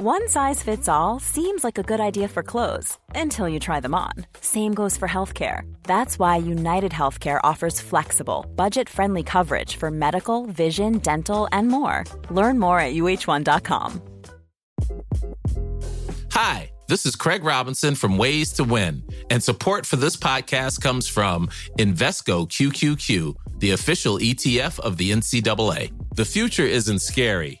One size fits all seems like a good idea for clothes until you try them on. Same goes for healthcare. That's why United Healthcare offers flexible, budget-friendly coverage for medical, vision, dental, and more. Learn more at uh1.com. Hi, this is Craig Robinson from Ways to Win, and support for this podcast comes from Invesco QQQ, the official ETF of the NCAA. The future isn't scary.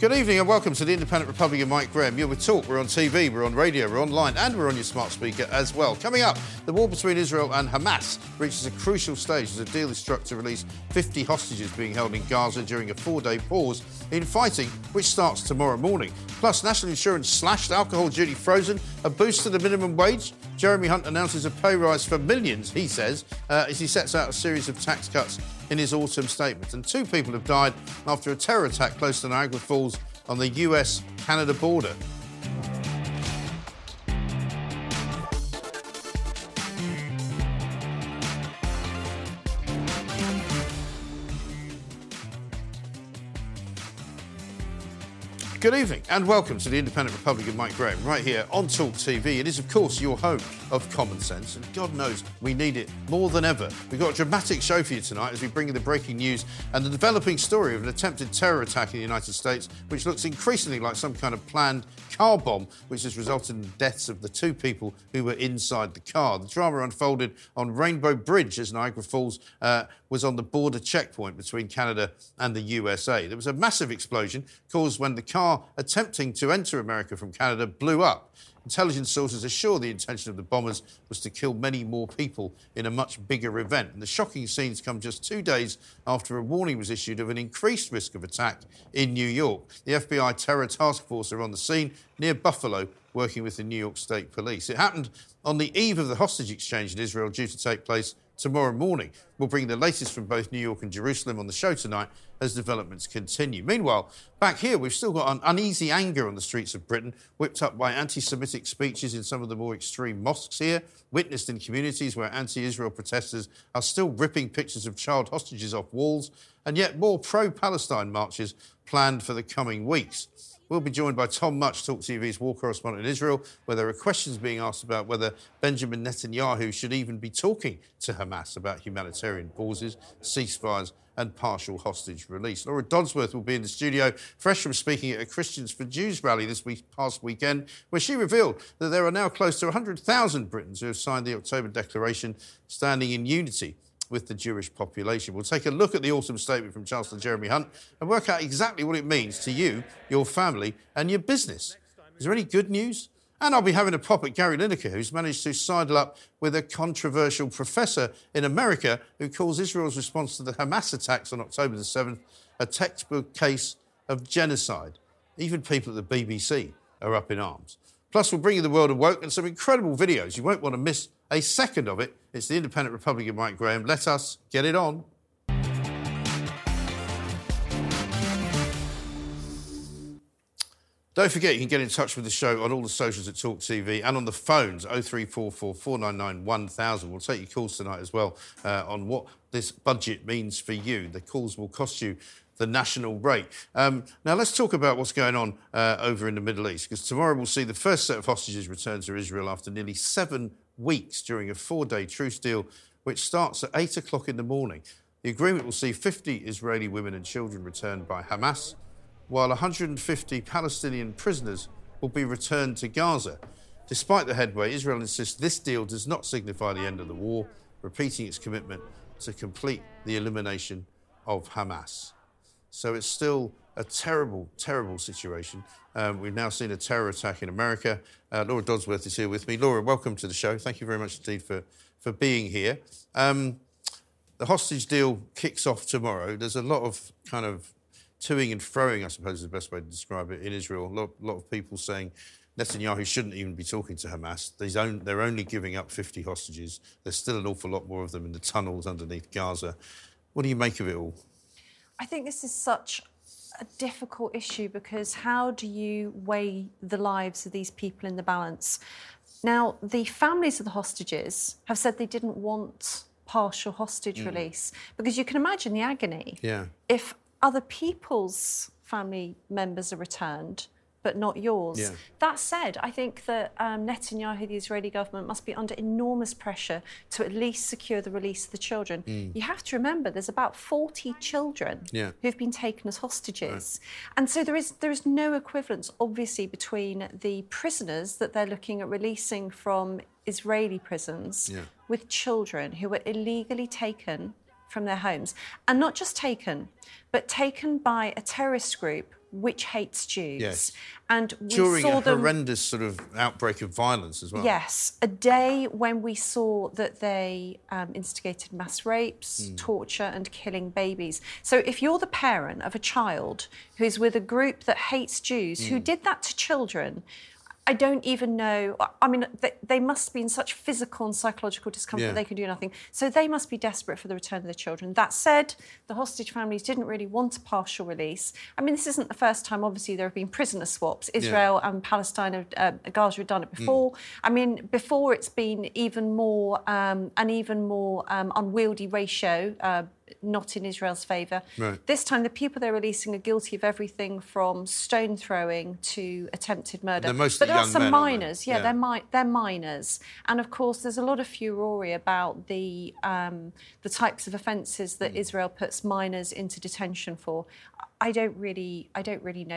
Good evening and welcome to the Independent Republican, Mike Graham. You're with Talk, we're on TV, we're on radio, we're online, and we're on your smart speaker as well. Coming up, the war between Israel and Hamas reaches a crucial stage as a deal is struck to release 50 hostages being held in Gaza during a 4-day pause in fighting, which starts tomorrow morning. Plus, national insurance slashed, alcohol duty frozen, a boost to the minimum wage. Jeremy Hunt announces a pay rise for millions, he says, as he sets out a series of tax cuts in his autumn statement. And 2 people have died after a terror attack close to Niagara Falls on the US-Canada border. Good evening and welcome to the Independent Republican, Mike Graham, right here on Talk TV. It is, of course, your home of common sense, and God knows we need it more than ever. We've got a dramatic show for you tonight as we bring you the breaking news and the developing story of an attempted terror attack in the United States, which looks increasingly like some kind of planned car bomb, which has resulted in the deaths of the 2 people who were inside the car. The drama unfolded on Rainbow Bridge as Niagara Falls was on the border checkpoint between Canada and the USA. There was a massive explosion caused when the car attempting to enter America from Canada blew up. Intelligence sources assure the intention of the bombers was to kill many more people in a much bigger event. And the shocking scenes come just 2 days after a warning was issued of an increased risk of attack in New York. The FBI terror task force are on the scene near Buffalo, working with the New York State Police. It happened on the eve of the hostage exchange in Israel, due to take place tomorrow morning. We'll bring the latest from both New York and Jerusalem on the show tonight as developments continue. Meanwhile, back here, we've still got an uneasy anger on the streets of Britain, whipped up by anti-Semitic speeches in some of the more extreme mosques here, witnessed in communities where anti-Israel protesters are still ripping pictures of child hostages off walls, and yet more pro-Palestine marches planned for the coming weeks. We'll be joined by Tom Mutch, Talk TV's war correspondent in Israel, where there are questions being asked about whether Benjamin Netanyahu should even be talking to Hamas about humanitarian pauses, ceasefires and partial hostage release. Laura Dodsworth will be in the studio, fresh from speaking at a Christians for Jews rally this past weekend, where she revealed that there are now close to 100,000 Britons who have signed the October Declaration, standing in unity with the Jewish population. We'll take a look at the autumn statement from Chancellor Jeremy Hunt and work out exactly what it means to you, your family and your business. Is there any good news? And I'll be having a pop at Gary Lineker, who's managed to sidle up with a controversial professor in America who calls Israel's response to the Hamas attacks on October the 7th a textbook case of genocide. Even people at the BBC are up in arms. Plus, we'll bring you the world of woke and some incredible videos. You won't want to miss a second of it. It's the Independent Republican, Mike Graham. Let us get it on. Don't forget, you can get in touch with the show on all the socials at Talk TV and on the phones, 0344 499 1000. We'll take your calls tonight as well on what this budget means for you. The calls will cost you the national rate. Now, let's talk about what's going on over in the Middle East, because tomorrow we'll see the first set of hostages returned to Israel after nearly 7 weeks during a 4-day truce deal, which starts at 8 o'clock in the morning. The agreement will see 50 Israeli women and children returned by Hamas, while 150 Palestinian prisoners will be returned to Gaza. Despite the headway, Israel insists this deal does not signify the end of the war, repeating its commitment to complete the elimination of Hamas. So it's still a terrible, terrible situation. We've now seen a terror attack in America. Laura Dodsworth is here with me. Laura, welcome to the show. Thank you very much indeed for being here. The hostage deal kicks off tomorrow. There's a lot of kind of toing and froing, I suppose is the best way to describe it, in Israel. A lot of people saying Netanyahu shouldn't even be talking to Hamas. They're only giving up 50 hostages. There's still an awful lot more of them in the tunnels underneath Gaza. What do you make of it all? I think this is such a difficult issue because how do you weigh the lives of these people in the balance? Now, the families of the hostages have said they didn't want partial hostage release because you can imagine the agony if other people's family members are returned but not yours. Yeah. That said, I think that Netanyahu, the Israeli government, must be under enormous pressure to at least secure the release of the children. You have to remember there's about 40 children who've been taken as hostages. Right. And so there is no equivalence, obviously, between the prisoners that they're looking at releasing from Israeli prisons with children who were illegally taken from their homes. And not just taken, but taken by a terrorist group which hates Jews. Yes. And we during saw a horrendous sort of outbreak of violence as well. Yes, a day when we saw that they instigated mass rapes, torture and killing babies. So if you're the parent of a child who's with a group that hates Jews, who did that to children, I don't even know. I mean, they must be in such physical and psychological discomfort they can do nothing. So they must be desperate for the return of their children. That said, the hostage families didn't really want a partial release. I mean, this isn't the first time, obviously, there have been prisoner swaps. Israel and Palestine, Gaza have done it before. I mean, before it's been even more, an even more unwieldy ratio, not in Israel's favour. Right. This time, the people they're releasing are guilty of everything from stone throwing to attempted murder. They're mostly young men, aren't they? But there are some minors. Yeah, they're minors. And of course, there's a lot of furore about the types of offences that Israel puts minors into detention for. I don't really know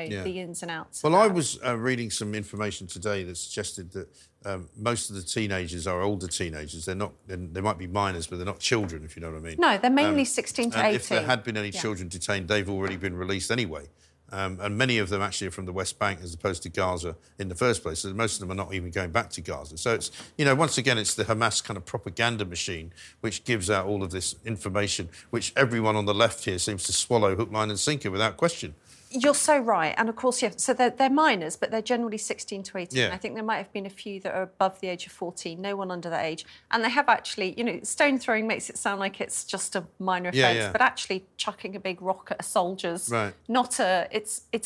the ins and outs. Well, I was reading some information today that suggested that most of the teenagers are older teenagers. They're not. They might be minors, but they're not children, if you know what I mean. No, they're mainly 16 to 18. If there had been any children detained, they've already been released anyway. And many of them actually are from the West Bank as opposed to Gaza in the first place. So most of them are not even going back to Gaza. So it's, you know, once again, it's the Hamas kind of propaganda machine which gives out all of this information, which everyone on the left here seems to swallow hook, line and sinker without question. You're so right. And, of course, so they're minors, but they're generally 16 to 18. Yeah. I think there might have been a few that are above the age of 14, no one under that age. And they have actually, you know, stone throwing makes it sound like it's just a minor offence, but actually chucking a big rock at a soldier's, it's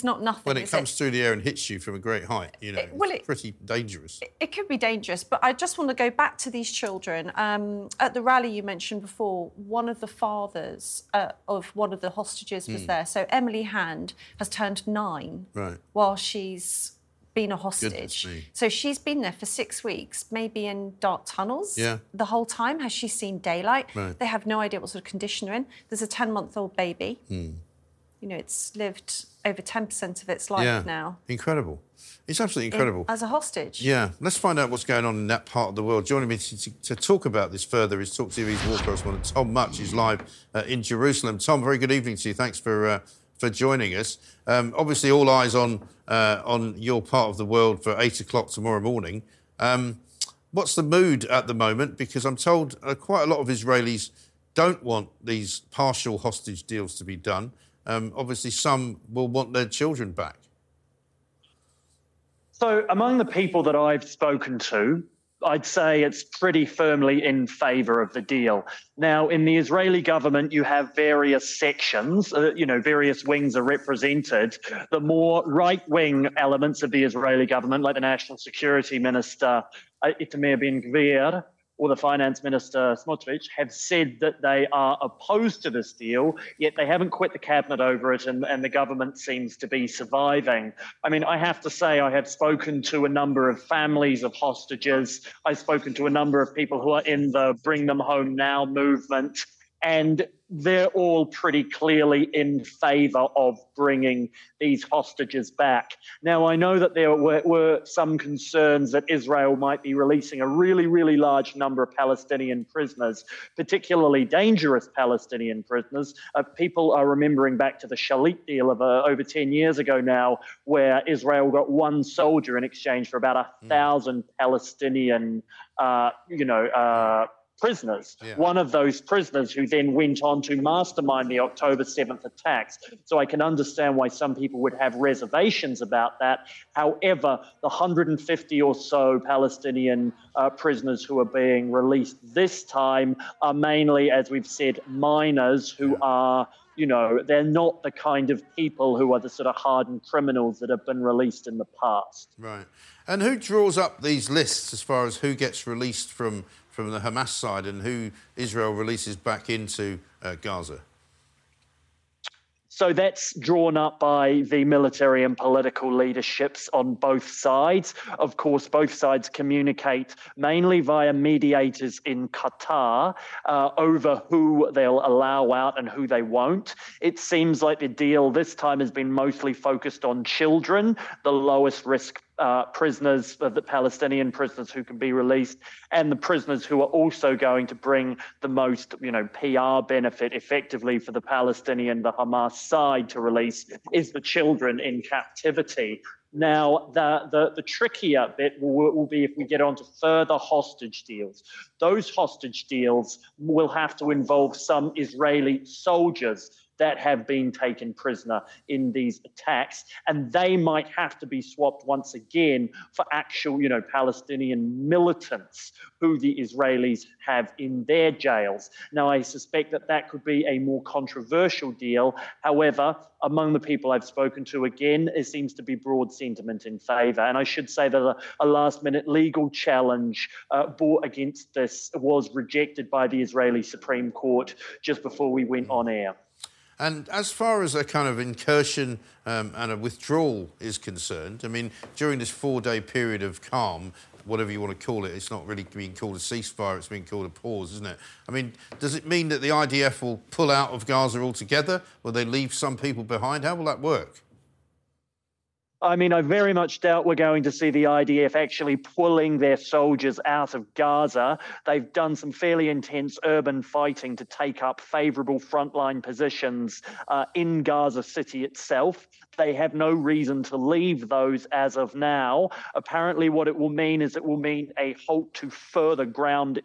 not nothing. When it comes through the air and hits you from a great height, you know, it's pretty dangerous. It could be dangerous, but I just want to go back to these children. At the rally you mentioned before, one of the fathers of one of the hostages was there. So Emily Hand has turned 9 while she's been a hostage. So she's been there for 6 weeks, maybe in dark tunnels the whole time. Has she seen daylight? They have no idea what sort of condition they're in. There's a 10-month-old baby. You know, it's lived over 10% of its life now. Incredible. It's absolutely incredible. As a hostage. Yeah. Let's find out what's going on in that part of the world. Joining me to talk about this further is Talk TV's war correspondent Tom Mutch. He's live in Jerusalem. Tom, very good evening to you. Thanks for joining us. Obviously, all eyes on your part of the world for 8 o'clock tomorrow morning. What's the mood at the moment? Because I'm told quite a lot of Israelis don't want these partial hostage deals to be done. Obviously, some will want their children back. So among the people that I've spoken to, I'd say it's pretty firmly in favour of the deal. Now, in the Israeli government, you have various sections, various wings are represented. The more right-wing elements of the Israeli government, like the National Security Minister, Itamar Ben-Gvir, or the Finance Minister, Smotrich, have said that they are opposed to this deal, yet they haven't quit the cabinet over it, and the government seems to be surviving. I mean, I have to say I have spoken to a number of families of hostages. I've spoken to a number of people who are in the Bring Them Home Now movement, and they're all pretty clearly in favour of bringing these hostages back. Now, I know that there were some concerns that Israel might be releasing a really, really large number of Palestinian prisoners, particularly dangerous Palestinian prisoners. People are remembering back to the Shalit deal of over 10 years ago now, where Israel got one soldier in exchange for about 1,000 Palestinian, prisoners. Yeah. One of those prisoners who then went on to mastermind the October 7th attacks. So I can understand why some people would have reservations about that. However, the 150 or so Palestinian prisoners who are being released this time are mainly, as we've said, minors who are you know, they're not the kind of people who are the sort of hardened criminals that have been released in the past. Right. And who draws up these lists as far as who gets released from the Hamas side and who Israel releases back into Gaza? So that's drawn up by the military and political leaderships on both sides. Of course, both sides communicate mainly via mediators in Qatar over who they'll allow out and who they won't. It seems like the deal this time has been mostly focused on children, the lowest risk prisoners, the Palestinian prisoners who can be released, and the prisoners who are also going to bring the most, you know, PR benefit effectively for the Palestinian, the Hamas side to release is the children in captivity. Now, the trickier bit will be if we get on to further hostage deals. Those hostage deals will have to involve some Israeli soldiers that have been taken prisoner in these attacks, and they might have to be swapped once again for actual, you know, Palestinian militants who the Israelis have in their jails. Now, I suspect that that could be a more controversial deal. However, among the people I've spoken to, again, it seems to be broad sentiment in favour. And I should say that a last-minute legal challenge brought against this was rejected by the Israeli Supreme Court just before we went on air. And as far as a kind of incursion and a withdrawal is concerned, I mean, during this four-day period of calm, whatever you want to call it, it's not really being called a ceasefire, it's being called a pause, isn't it? I mean, does it mean that the IDF will pull out of Gaza altogether? Will they leave some people behind? How will that work? I mean, I very much doubt we're going to see the IDF actually pulling their soldiers out of Gaza. They've done some fairly intense urban fighting to take up favourable frontline positions in Gaza City itself. They have no reason to leave those as of now. Apparently, what it will mean is it will mean a halt to further ground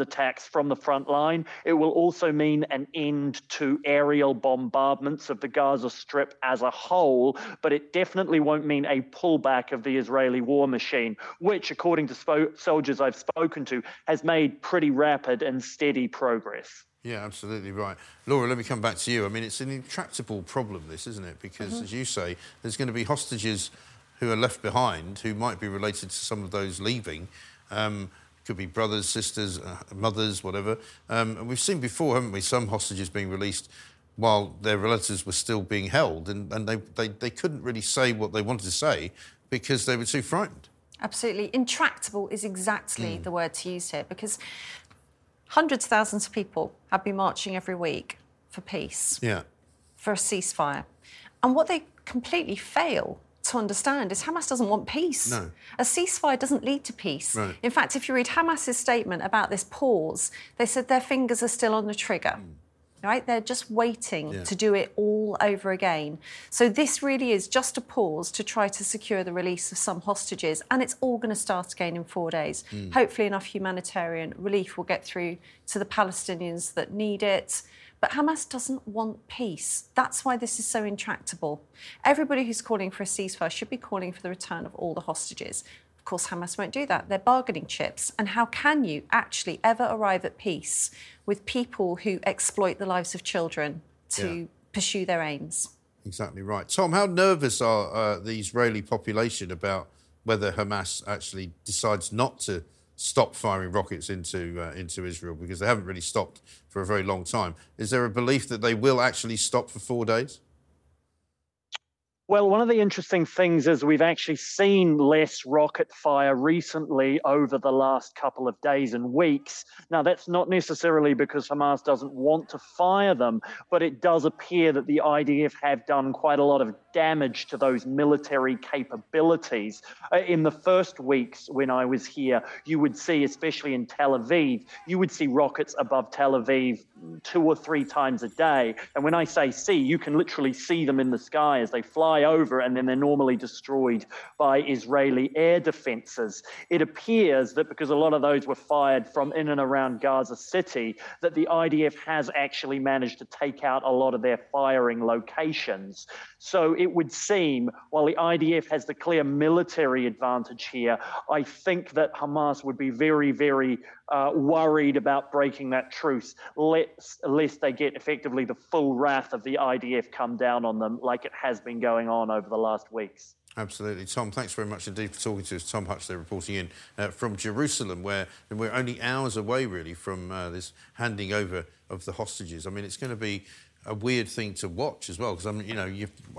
attacks from the front line. It will also mean an end to aerial bombardments of the Gaza Strip as a whole, but it definitely won't mean a pullback of the Israeli war machine, which, according to soldiers I've spoken to, has made pretty rapid and steady progress. Yeah, absolutely right. Laura, let me come back to you. I mean, it's an intractable problem, this, isn't it? Because, as you say, there's going to be hostages who are left behind who might be related to some of those leaving. Could be brothers, sisters, mothers, whatever. And we've seen before, haven't we, some hostages being released while their relatives were still being held, and they couldn't really say what they wanted to say because they were too frightened. Absolutely. Intractable is exactly the word to use here, because hundreds of thousands of people have been marching every week for peace, for a ceasefire. And what they completely fail to understand is Hamas doesn't want peace. No. A ceasefire doesn't lead to peace. Right. In fact, if you read Hamas's statement about this pause, they said their fingers are still on the trigger. Right? They're just waiting to do it all over again. So this really is just a pause to try to secure the release of some hostages, and it's all going to start again in 4 days. Hopefully enough humanitarian relief will get through to the Palestinians that need it. But Hamas doesn't want peace. That's why this is so intractable. Everybody who's calling for a ceasefire should be calling for the return of all the hostages. Of course, Hamas won't do that. They're bargaining chips. And how can you actually ever arrive at peace with people who exploit the lives of children to pursue their aims? Exactly right. Tom, how nervous are the Israeli population about whether Hamas actually decides not to stop firing rockets into Israel, because they haven't really stopped for a very long time? Is there a belief that they will actually stop for 4 days? Well, one of the interesting things is we've actually seen less rocket fire recently over the last couple of days and weeks. Now, that's not necessarily because Hamas doesn't want to fire them, but it does appear that the IDF have done quite a lot of damage to those military capabilities. In the first weeks when I was here, you would see, especially in Tel Aviv, you would see rockets above Tel Aviv 2 or 3 times a day. And when I say see, you can literally see them in the sky as they fly fly over and then they're normally destroyed by Israeli air defenses. It appears that because a lot of those were fired from in and around Gaza City, that the IDF has actually managed to take out a lot of their firing locations. So it would seem, while the IDF has the clear military advantage here, I think that Hamas would be very, very worried about breaking that truce, lest they get effectively the full wrath of the IDF come down on them like it has been going on over the last weeks. Absolutely. Tom, thanks very much indeed for talking to us. Tom Hutch there reporting in from Jerusalem, where we're only hours away, really, from this handing over of the hostages. I mean, it's going to be a weird thing to watch as well, because I'm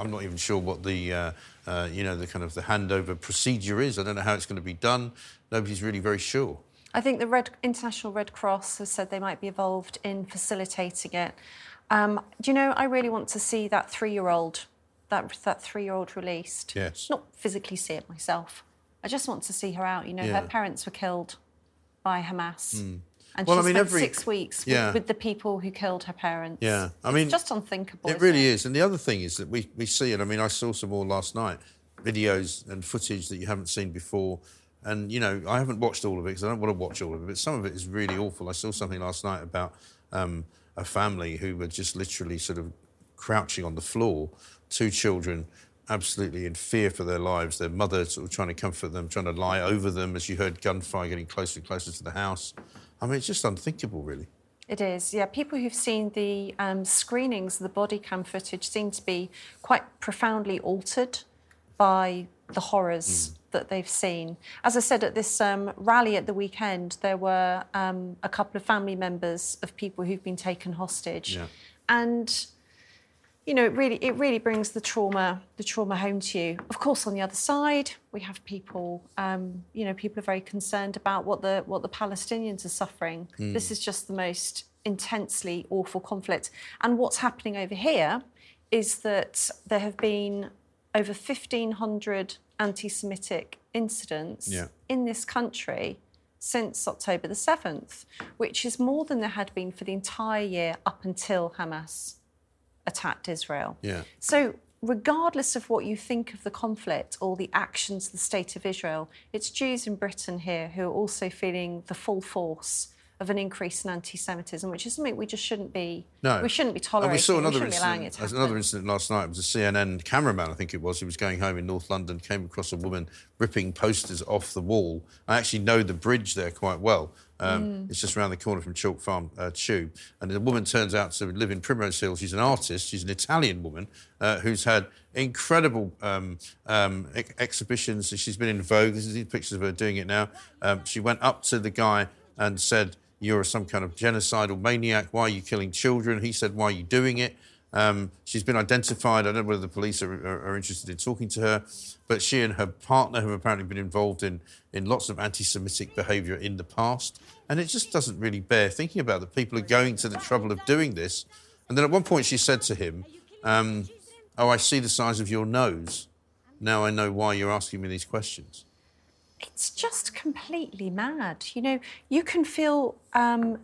not even sure what the the kind of the handover procedure is. I don't know how it's going to be done. Nobody's really very sure. I think the International Red Cross has said they might be involved in facilitating it. I really want to see that 3-year-old, that 3-year-old released. Yes. Not physically see it myself. I just want to see her out. Her parents were killed by Hamas. Mm. And she spent 6 weeks with the people who killed her parents. Yeah, it's just unthinkable. It really is. And the other thing is that we see it. I mean, I saw some more last night, videos and footage that you haven't seen before. And, I haven't watched all of it because I don't want to watch all of it. But some of it is really awful. I saw something last night about a family who were just literally sort of crouching on the floor, 2 children absolutely in fear for their lives, their mother sort of trying to comfort them, trying to lie over them as you heard gunfire getting closer and closer to the house. I mean, it's just unthinkable, really. It is, yeah. People who've seen the screenings, the body cam footage, seem to be quite profoundly altered by the horrors that they've seen. As I said, at this rally at the weekend, there were a couple of family members of people who've been taken hostage. Yeah. And, it really brings the trauma home to you. Of course, on the other side, we have people. People are very concerned about what the Palestinians are suffering. Mm. This is just the most intensely awful conflict. And what's happening over here is that there have been over 1,500 anti-Semitic incidents in this country since October the 7th, which is more than there had been for the entire year up until Hamas attacked Israel. Yeah. So regardless of what you think of the conflict or the actions of the State of Israel, it's Jews in Britain here who are also feeling the full force of an increase in anti-Semitism, which is something we just shouldn't be... No. We shouldn't be tolerating. And we saw another incident last night. It was a CNN cameraman, I think it was, who was going home in North London, came across a woman ripping posters off the wall. I actually know the bridge there quite well. It's just around the corner from Chalk Farm Tube. And the woman turns out to live in Primrose Hill. She's an artist. She's an Italian woman who's had incredible exhibitions. She's been in Vogue. This is these pictures of her doing it now. She went up to the guy and said, "You're some kind of genocidal maniac. Why are you killing children?" He said, "Why are you doing it?" She's been identified. I don't know whether the police are interested in talking to her, but she and her partner have apparently been involved in lots of anti-Semitic behaviour in the past. And it just doesn't really bear thinking about that people are going to the trouble of doing this. And then at one point she said to him, "Oh, I see the size of your nose. Now I know why you're asking me these questions." It's just completely mad. You can feel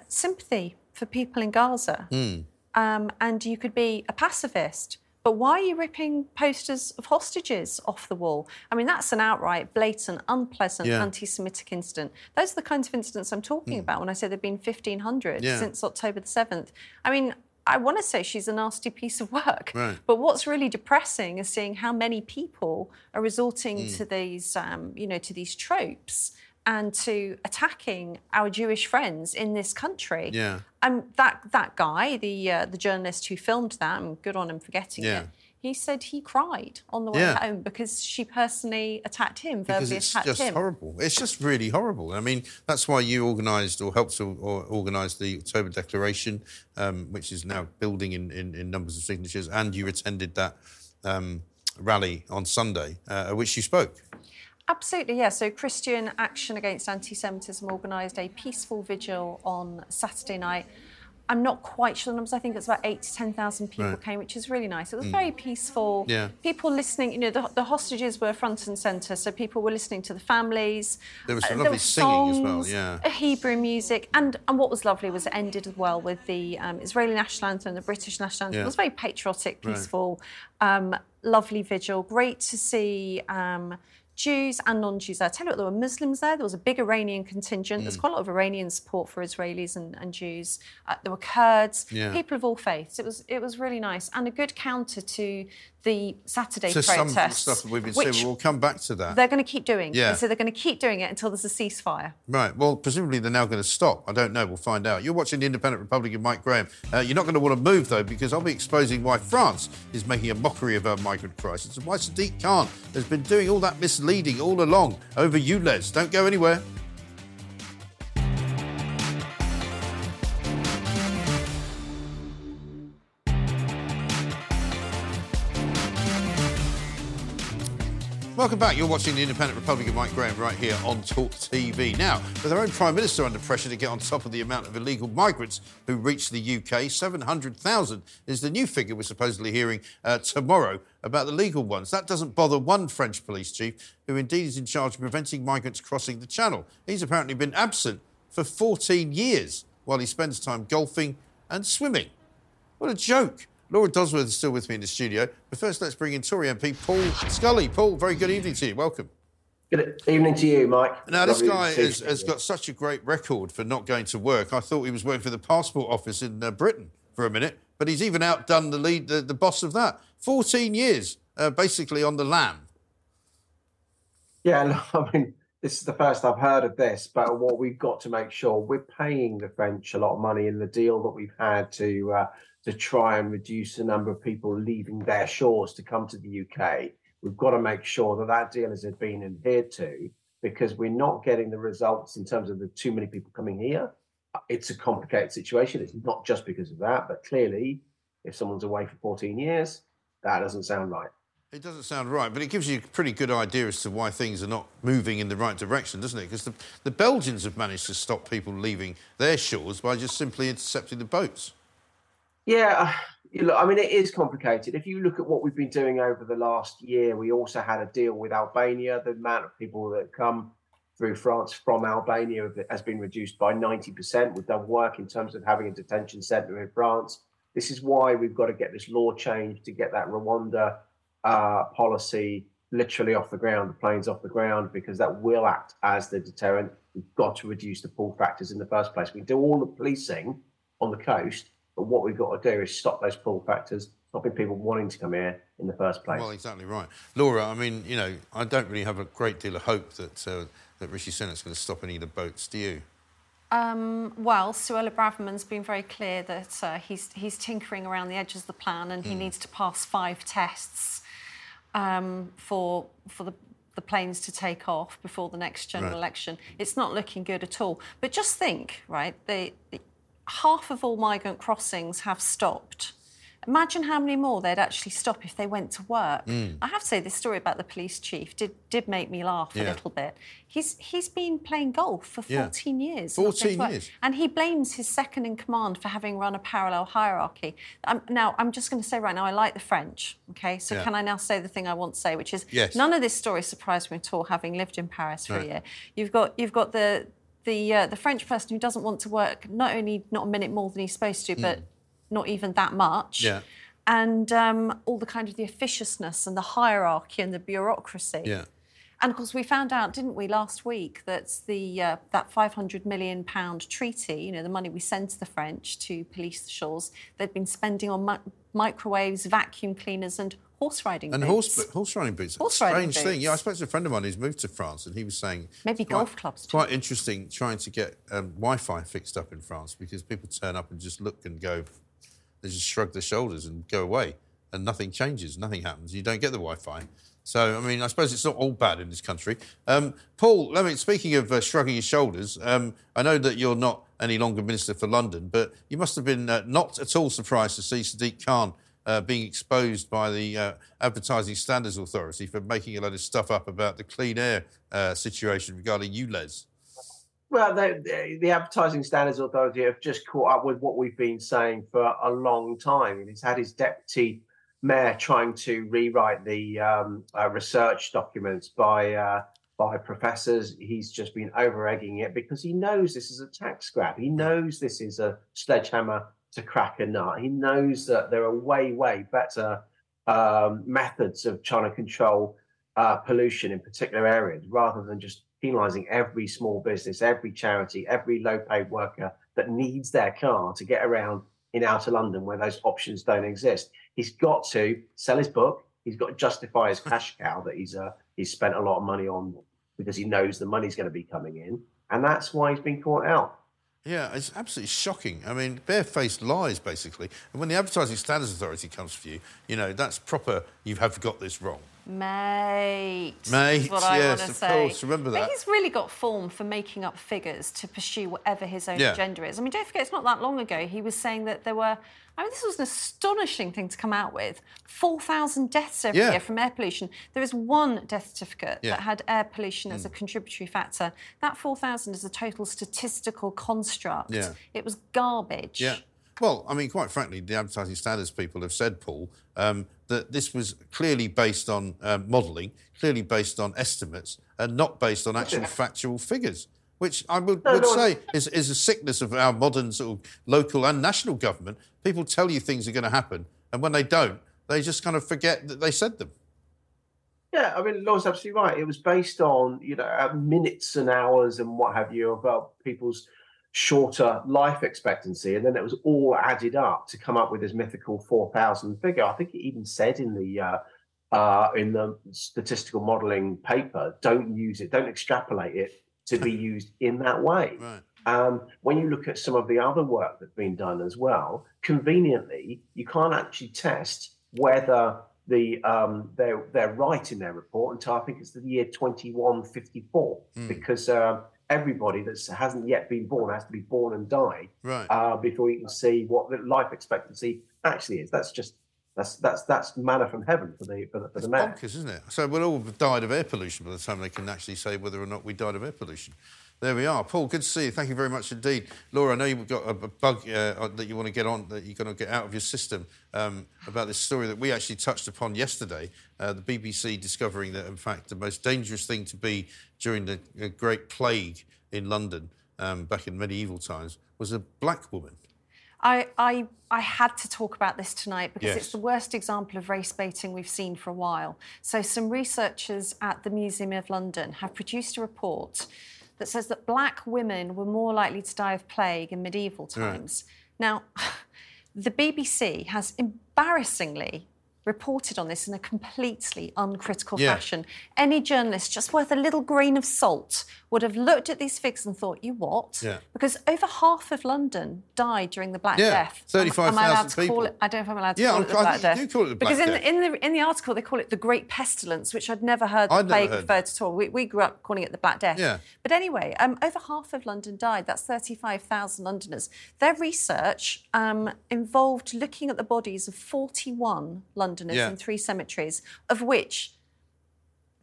sympathy for people in Gaza. Mm. And you could be a pacifist. But why are you ripping posters of hostages off the wall? I mean, that's an outright, blatant, unpleasant anti-Semitic incident. Those are the kinds of incidents I'm talking about when I say there have been 1,500 since October the 7th. I mean, I want to say she's a nasty piece of work. Right. But what's really depressing is seeing how many people are resorting to these, to these tropes and to attacking our Jewish friends in this country. Yeah. That guy, the journalist who filmed that, and good on him for getting it, he said he cried on the way home because she personally attacked him, verbally attacked him. It's just horrible. It's just really horrible. I mean, that's why you organised or helped to organise the October Declaration, which is now building in numbers of signatures, and you attended that rally on Sunday, at which you spoke. Absolutely, yeah. So Christian Action Against Anti-Semitism organised a peaceful vigil on Saturday night. I'm not quite sure the numbers. I think it's about 8,000 to 10,000 people came, which is really nice. It was very peaceful. Yeah. People listening, the hostages were front and centre, so people were listening to the families. There was some lovely singing as well, Hebrew music. And what was lovely was it ended as well with the Israeli national anthem and the British national anthem. It was very patriotic, peaceful. lovely vigil. Great to see Jews and non-Jews there. I tell you what, there were Muslims there. There was a big Iranian contingent. There's quite a lot of Iranian support for Israelis and Jews. There were Kurds, people of all faiths. It was really nice and a good counter to the Saturday protests. Some stuff that we've been saying, we'll come back to that. They're going to keep doing. Yeah. So they're going to keep doing it until there's a ceasefire. Right. Well, presumably they're now going to stop. I don't know. We'll find out. You're watching The Independent Republic of Mike Graham. You're not going to want to move, though, because I'll be exposing why France is making a mockery of our migrant crisis and why Sadiq Khan has been doing all that misleading all along over ULEZ. Don't go anywhere. Welcome back. You're watching The Independent Republic of Mike Graham right here on Talk TV. Now, with our own Prime Minister under pressure to get on top of the amount of illegal migrants who reach the UK, 700,000 is the new figure we're supposedly hearing tomorrow about the legal ones. That doesn't bother one French police chief, who indeed is in charge of preventing migrants crossing the Channel. He's apparently been absent for 14 years while he spends time golfing and swimming. What a joke. Laura Dodsworth is still with me in the studio, but first let's bring in Tory MP Paul Scully. Paul, very good evening to you. Welcome. Good evening to you, Mike. Now, this guy has got such a great record for not going to work. I thought he was working for the passport office in Britain for a minute, but he's even outdone the boss of that. 14 years, basically, on the lam. Yeah, I mean, this is the first I've heard of this, but what we've got to make sure, we're paying the French a lot of money in the deal that we've had to try and reduce the number of people leaving their shores to come to the UK. We've got to make sure that that deal has been adhered to, because we're not getting the results in terms of the too many people coming here. It's a complicated situation. It's not just because of that, but clearly, if someone's away for 14 years, that doesn't sound right. It doesn't sound right, but it gives you a pretty good idea as to why things are not moving in the right direction, doesn't it? Because the Belgians have managed to stop people leaving their shores by just simply intercepting the boats. Yeah, you know, I mean, it is complicated. If you look at what we've been doing over the last year, we also had a deal with Albania. The amount of people that come through France from Albania has been reduced by 90%. We've done work in terms of having a detention centre in France. This is why we've got to get this law changed to get that Rwanda policy literally off the ground, the planes off the ground, because that will act as the deterrent. We've got to reduce the pull factors in the first place. We do all the policing on the coast, but what we've got to do is stop those pull factors, stopping people wanting to come here in the first place. Well, exactly right. Laura, I mean, you know, I don't really have a great deal of hope that Rishi Sunak's going to stop any of the boats, do you? Well, Suella Braverman's been very clear that he's tinkering around the edges of the plan and he needs to pass 5 tests for the planes to take off before the next general election. It's not looking good at all. But just think, right, half of all migrant crossings have stopped. Imagine how many more they'd actually stop if they went to work. I have to say, this story about the police chief did make me laugh a little bit. He's been playing golf for 14 years. 14 years. And he blames his second-in-command for having run a parallel hierarchy. Now, I'm just going to say right now, I like the French, OK? So can I now say the thing I want to say, which is none of this story surprised me at all, having lived in Paris for a year. You've got the French person who doesn't want to work, not only not a minute more than he's supposed to, but not even that much. Yeah. And all the kind of the officiousness and the hierarchy and the bureaucracy. Yeah. And, of course, we found out, didn't we, last week, that that £500 million treaty, you know, the money we send to the French to police the shores, they'd been spending on microwaves, vacuum cleaners and horse riding boots. And horse riding boots. Strange thing. Yeah, I spoke to a friend of mine who's moved to France and he was saying... Maybe golf clubs. Quite interesting trying to get Wi-Fi fixed up in France, because people turn up and just look and go... They just shrug their shoulders and go away and nothing changes, nothing happens. You don't get the Wi-Fi. So, I mean, I suppose it's not all bad in this country. Paul, I mean, speaking of shrugging your shoulders, I know that you're not any longer Minister for London, but you must have been not at all surprised to see Sadiq Khan being exposed by the Advertising Standards Authority for making a load of stuff up about the clean air situation regarding ULEZ. Well, the Advertising Standards Authority have just caught up with what we've been saying for a long time. And he's had his deputy mayor trying to rewrite the research documents by professors. He's just been over-egging it because he knows this is a tax grab. He knows this is a sledgehammer to crack a nut. He knows that there are way, way better methods of trying to control pollution in particular areas, rather than just penalising every small business, every charity, every low-paid worker that needs their car to get around in outer London where those options don't exist. He's got to sell his book. He's got to justify his cash cow that he's spent a lot of money on, because he knows the money's going to be coming in. And that's why he's been caught out. Yeah, it's absolutely shocking. I mean, barefaced lies, basically. And when the Advertising Standards Authority comes for you, you know, that's proper, you have got this wrong. Mate, yes, of course, remember that. But he's really got form for making up figures to pursue whatever his own agenda is. I mean, don't forget, it's not that long ago, he was saying that there were... I mean, this was an astonishing thing to come out with. 4,000 deaths every year from air pollution. There is one death certificate that had air pollution as a contributory factor. That 4,000 is a total statistical construct. Yeah. It was garbage. Yeah. Well, I mean, quite frankly, the Advertising Standards people have said, Paul, that this was clearly based on modelling, clearly based on estimates, and not based on actual factual figures, which I would say is a sickness of our modern sort of local and national government. People tell you things are going to happen, and when they don't, they just kind of forget that they said them. Yeah, I mean, Laura's absolutely right. It was based on, you know, minutes and hours and what have you about people's shorter life expectancy, and then it was all added up to come up with this mythical 4,000 figure. I think it even said in the statistical modelling paper, don't use it, don't extrapolate it to be used in that way. Right. When you look at some of the other work that's been done as well, conveniently, you can't actually test whether they're right in their report until I think it's the year 2154, because... everybody that hasn't yet been born has to be born and die before you can see what the life expectancy actually is. That's just that's manna from heaven for the man. It's bonkers, isn't it? So we'll all have died of air pollution by the time they can actually say whether or not we died of air pollution. There we are, Paul. Good to see you. Thank you very much indeed, Laura. I know you've got a bug that you want to get on, that you're going to get out of your system about this story that we actually touched upon yesterday. The BBC discovering that, in fact, the most dangerous thing to be during the Great Plague in London back in medieval times was a black woman. I had to talk about this tonight because it's the worst example of race baiting we've seen for a while. So some researchers at the Museum of London have produced a report that says that black women were more likely to die of plague in medieval times. Right. Now, the BBC has embarrassingly reported on this in a completely uncritical fashion. Any journalist just worth a little grain of salt would have looked at these figures and thought, you what? Yeah. Because over half of London died during the Black Death. 35,000 people. Call it, I don't know if I'm allowed to call it the Black Death. You do call it the Black Death. Because in the article, they call it the Great Pestilence, which I'd never heard the plague referred to at all. We grew up calling it the Black Death. Yeah. But anyway, over half of London died. That's 35,000 Londoners. Their research involved looking at the bodies of 41 Londoners in three cemeteries, of which...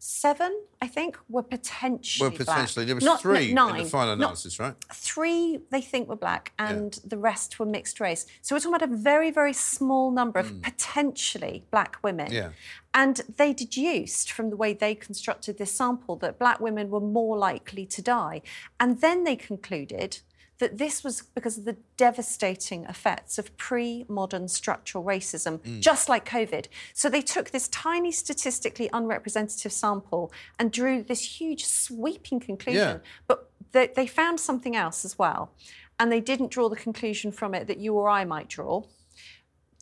7, I think, were potentially black. There was 9 in the final analysis, right? 3, they think, were black, and the rest were mixed race. So we're talking about a very, very small number of potentially black women. Yeah. And they deduced from the way they constructed this sample that black women were more likely to die. And then they concluded that this was because of the devastating effects of pre-modern structural racism, just like COVID. So they took this tiny, statistically unrepresentative sample and drew this huge, sweeping conclusion. Yeah. But they found something else as well, and they didn't draw the conclusion from it that you or I might draw.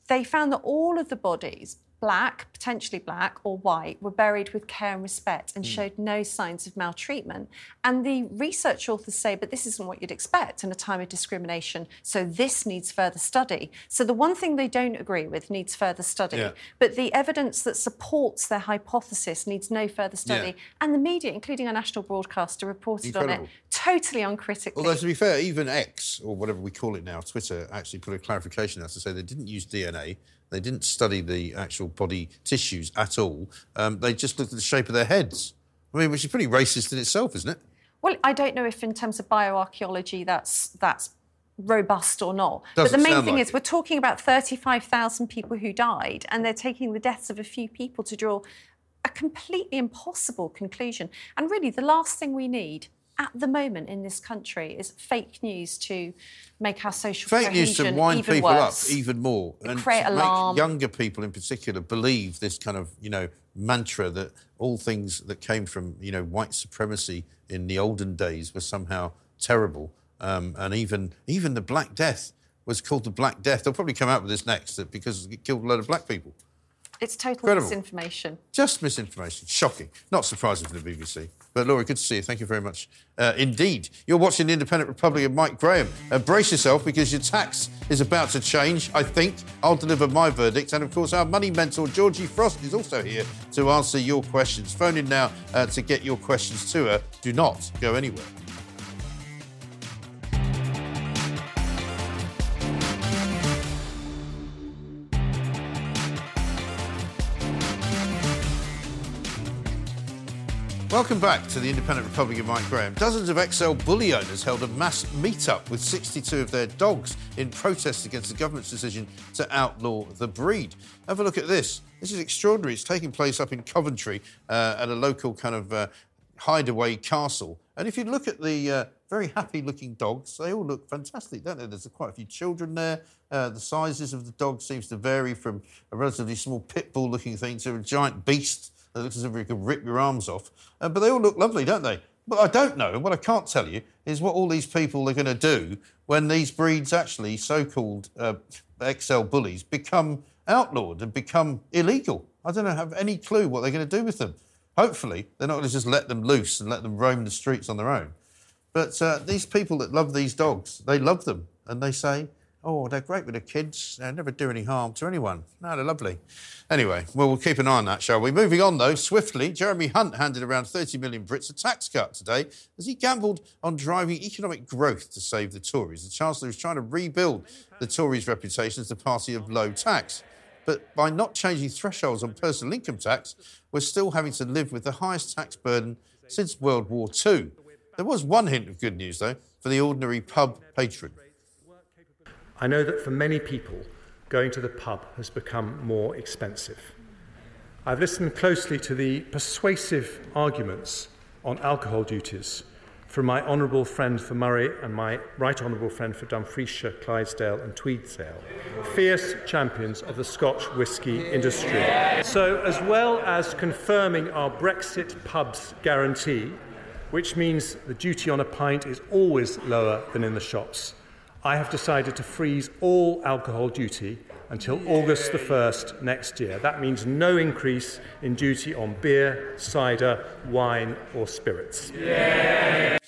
They found that all of the bodies, black, potentially black, or white, were buried with care and respect and showed no signs of maltreatment. And the research authors say, but this isn't what you'd expect in a time of discrimination, so this needs further study. So the one thing they don't agree with needs further study, but the evidence that supports their hypothesis needs no further study. Yeah. And the media, including our national broadcaster, reported on it totally uncritically. Although, to be fair, even X, or whatever we call it now, Twitter, actually put a clarification out to say they didn't use DNA. They didn't study the actual body tissues at all. They just looked at the shape of their heads. I mean, which is pretty racist in itself, isn't it? Well, I don't know if in terms of bioarchaeology that's robust or not. Doesn't but the main thing is we're talking about 35,000 people who died, and they're taking the deaths of a few people to draw a completely impossible conclusion. And really, the last thing we need at the moment in this country is fake news to make our social cohesion even worse. Fake news to wind people up even more. And create alarm. Make younger people in particular believe this kind of, you know, mantra that all things that came from, you know, white supremacy in the olden days were somehow terrible. And even the Black Death was called the Black Death. They'll probably come out with this next, that because it killed a load of black people. It's total misinformation. Just misinformation. Shocking. Not surprising for the BBC. But, Laura, good to see you. Thank you very much indeed. You're watching The Independent Republic of Mike Graham. Brace yourself, because your tax is about to change, I think. I'll deliver my verdict. And, of course, our money mentor, Georgie Frost, is also here to answer your questions. Phone in now to get your questions to her. Do not go anywhere. Welcome back to The Independent Republic of Mike Graham. Dozens of XL bully owners held a mass meet-up with 62 of their dogs in protest against the government's decision to outlaw the breed. Have a look at this. This is extraordinary. It's taking place up in Coventry at a local kind of hideaway castle. And if you look at the very happy-looking dogs, they all look fantastic, don't they? There's quite a few children there. The sizes of the dog seems to vary from a relatively small pit bull-looking thing to a giant beast that looks as if you could rip your arms off. But they all look lovely, don't they? But I don't know, and what I can't tell you is what all these people are going to do when these breeds, actually, so-called XL bullies, become outlawed and become illegal. I don't know, have any clue what they're going to do with them. Hopefully, they're not going to just let them loose and let them roam the streets on their own. But these people that love these dogs, they love them, and they say, oh, they're great with the kids. They never do any harm to anyone. No, they're lovely. Anyway, well, we'll keep an eye on that, shall we? Moving on, though, swiftly, Jeremy Hunt handed around 30 million Brits a tax cut today as he gambled on driving economic growth to save the Tories. The Chancellor is trying to rebuild the Tories' reputation as the party of low tax. But by not changing thresholds on personal income tax, we're still having to live with the highest tax burden since World War II. There was one hint of good news, though, for the ordinary pub patron. I know that for many people, going to the pub has become more expensive. I've listened closely to the persuasive arguments on alcohol duties from my honourable friend for Murray and my right honourable friend for Dumfriesshire, Clydesdale and Tweedsdale, fierce champions of the Scotch whisky industry. So as well as confirming our Brexit pubs guarantee, which means the duty on a pint is always lower than in the shops, I have decided to freeze all alcohol duty until August the 1st next year. That means no increase in duty on beer, cider, wine or spirits. Yeah.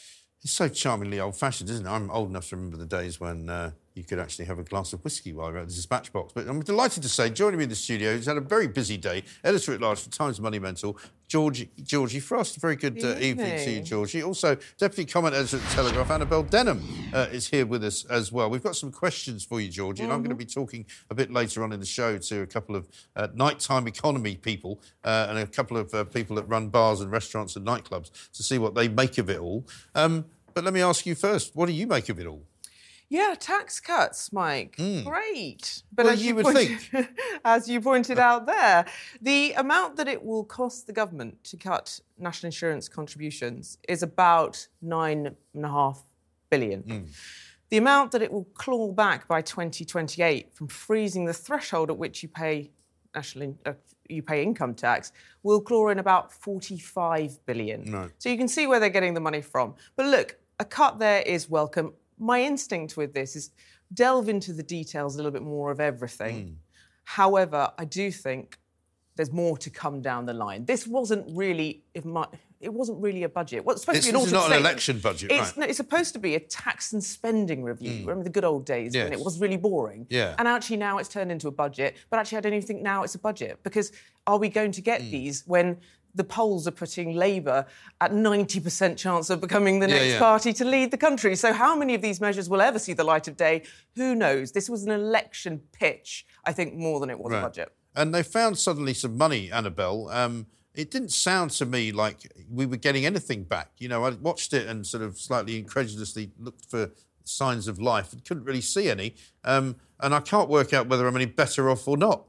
It's so charmingly old-fashioned, isn't it? I'm old enough to remember the days when you could actually have a glass of whiskey while you're at the dispatch box. But I'm delighted to say, joining me in the studio, he's had a very busy day, editor-at-large for Times Money Mentor, Georgie Frost. Very good evening to you, Georgie. Also, Deputy Comment Editor at The Telegraph, Annabel Denham, is here with us as well. We've got some questions for you, Georgie, and I'm going to be talking a bit later on in the show to a couple of nighttime economy people and a couple of people that run bars and restaurants and nightclubs to see what they make of it all. But let me ask you first, what do you make of it all? Yeah, tax cuts, Mike. Great. But well, as you would think. As you pointed out there, the amount that it will cost the government to cut national insurance contributions is about £9.5 billion. The amount that it will claw back by 2028 from freezing the threshold at which you pay national you pay income tax, will claw in about £45 billion. No. So you can see where they're getting the money from. But look, a cut there is welcome. My instinct with this is delve into the details a little bit more of everything. However, I do think there's more to come down the line. This wasn't really, it wasn't really a budget. Well, it's supposed to be an It's not an election budget, right? No, it's supposed to be a tax and spending review. Remember the good old days when it was really boring? Yeah. And actually now it's turned into a budget. But actually I don't even think now it's a budget, because are we going to get these when the polls are putting Labour at 90% chance of becoming the next party to lead the country? So how many of these measures will ever see the light of day? Who knows? This was an election pitch, I think, more than it was a budget. And they found suddenly some money, Annabelle. It didn't sound to me like we were getting anything back. You know, I watched it and sort of slightly incredulously looked for signs of life and couldn't really see any. And I can't work out whether I'm any better off or not.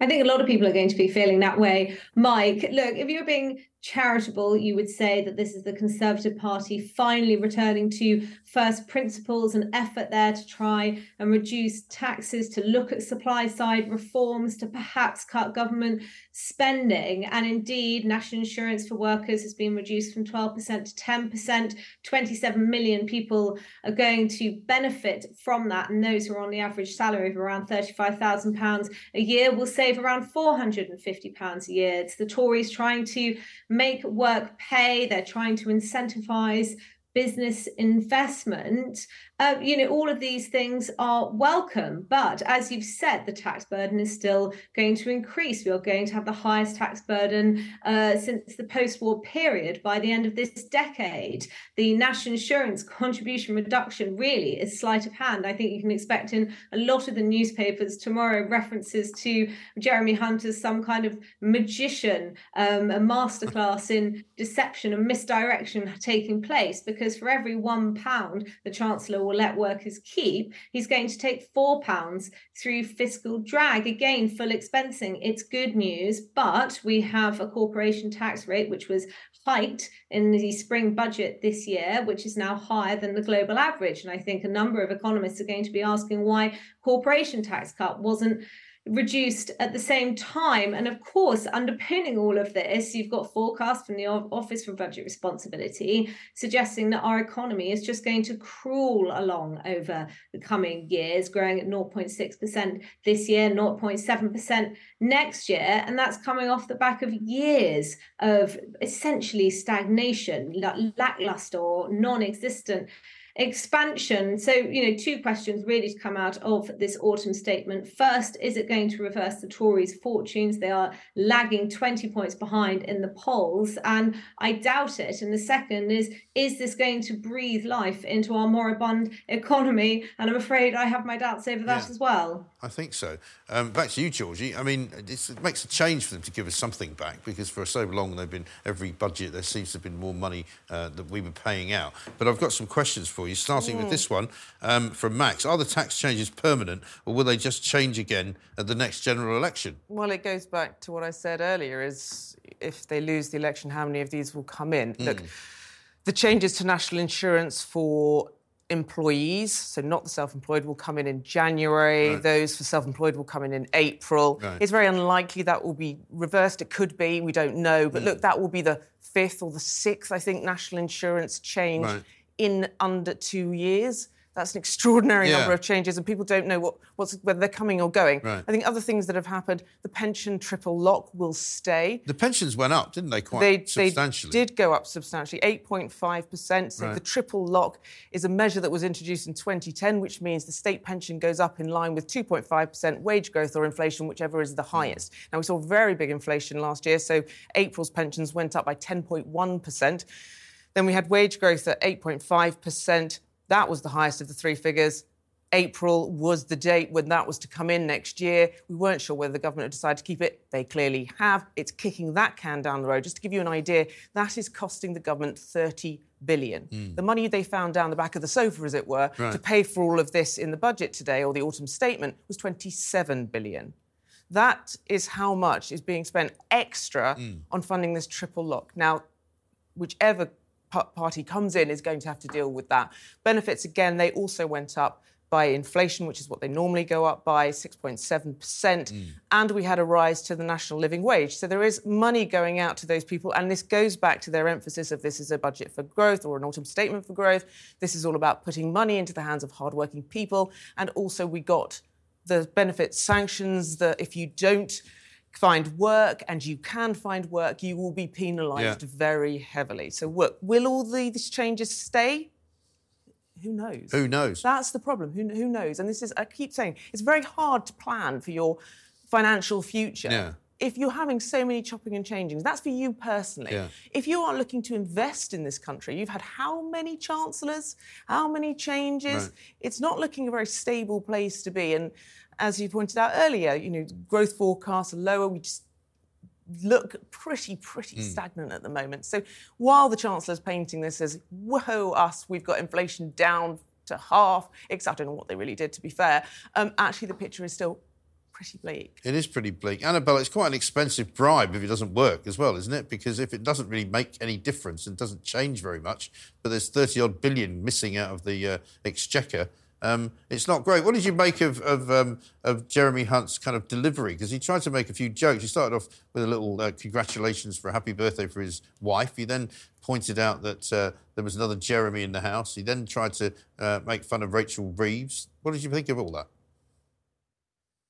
I think a lot of people are going to be feeling that way. Mike, look, if you're being charitable, you would say that this is the Conservative Party finally returning to first principles and effort there to try and reduce taxes, to look at supply side reforms, to perhaps cut government spending. And indeed, national insurance for workers has been reduced from 12% to 10%. 27 million people are going to benefit from that. And those who are on the average salary of around £35,000 a year will save around £450 a year. It's the Tories trying to make work pay. They're trying to incentivise business investment. All of these things are welcome. But as you've said, the tax burden is still going to increase. We are going to have the highest tax burden since the post-war period by the end of this decade. The national insurance contribution reduction really is sleight of hand. I think you can expect in a lot of the newspapers tomorrow references to Jeremy Hunt as some kind of magician, a masterclass in deception and misdirection taking place, because for every £1 the Chancellor will let workers keep, he's going to take £4 through fiscal drag. Again, full expensing. It's good news, but we have a corporation tax rate which was hiked in the spring budget this year, which is now higher than the global average. And I think a number of economists are going to be asking why corporation tax cut wasn't reduced at the same time. And of course, underpinning all of this, you've got forecasts from the Office for Budget Responsibility suggesting that our economy is just going to crawl along over the coming years, growing at 0.6% this year, 0.7% next year. And that's coming off the back of years of essentially stagnation, lackluster or non-existent expansion. So, two questions really to come out of this autumn statement. First, is it going to reverse the Tories' fortunes? They are lagging 20 points behind in the polls, and I doubt it. And the second is this going to breathe life into our moribund economy? And I'm afraid I have my doubts over that as well. I think so. Back to you, Georgie. I mean, it makes a change for them to give us something back, because for so long they've been, every budget there seems to have been more money that we were paying out. But I've got some questions for you, starting with this one from Max. Are the tax changes permanent, or will they just change again at the next general election? Well, it goes back to what I said earlier, is if they lose the election, how many of these will come in? Look, the changes to national insurance for employees, so not the self-employed, will come in January. Right. Those for self-employed will come in April. Right. It's very unlikely that will be reversed. It could be, we don't know. But look, that will be the fifth or the sixth, I think, national insurance change in under 2 years. That's an extraordinary number of changes, and people don't know whether they're coming or going. Right. I think other things that have happened, the pension triple lock will stay. The pensions went up, didn't they, substantially? They did go up substantially, 8.5%. So the triple lock is a measure that was introduced in 2010, which means the state pension goes up in line with 2.5% wage growth or inflation, whichever is the highest. Now, we saw very big inflation last year, so April's pensions went up by 10.1%. Then we had wage growth at 8.5%. That was the highest of the three figures. April was the date when that was to come in next year. We weren't sure whether the government had decided to keep it. They clearly have. It's kicking that can down the road. Just to give you an idea, that is costing the government $30 billion. The money they found down the back of the sofa, as it were, to pay for all of this in the budget today, or the autumn statement, was $27 billion. That is how much is being spent extra on funding this triple lock. Now, whichever party comes in is going to have to deal with that. Benefits, again, they also went up by inflation, which is what they normally go up by, 6.7%. And we had a rise to the national living wage. So there is money going out to those people, and this goes back to their emphasis of this is a budget for growth or an autumn statement for growth. This is all about putting money into the hands of hardworking people. And also we got the benefit sanctions that if you don't find work, and you can find work, you will be penalised very heavily. So will all these changes stay? Who knows? Who knows? That's the problem. Who knows? And this is, I keep saying, it's very hard to plan for your financial future. Yeah. If you're having so many chopping and changings, that's for you personally. Yeah. If you are looking to invest in this country, you've had how many chancellors, how many changes? Right. It's not looking a very stable place to be. And as you pointed out earlier, growth forecasts are lower. We just look pretty stagnant at the moment. So while the Chancellor's painting this as, whoa, us, we've got inflation down to half, except I don't know what they really did, to be fair, actually the picture is still pretty bleak. It is pretty bleak. Annabelle, it's quite an expensive bribe if it doesn't work as well, isn't it? Because if it doesn't really make any difference and doesn't change very much, but there's 30-odd billion missing out of the exchequer, it's not great. What did you make of Jeremy Hunt's kind of delivery? Because he tried to make a few jokes. He started off with a little congratulations for a happy birthday for his wife. He then pointed out that there was another Jeremy in the house. He then tried to make fun of Rachel Reeves. What did you think of all that?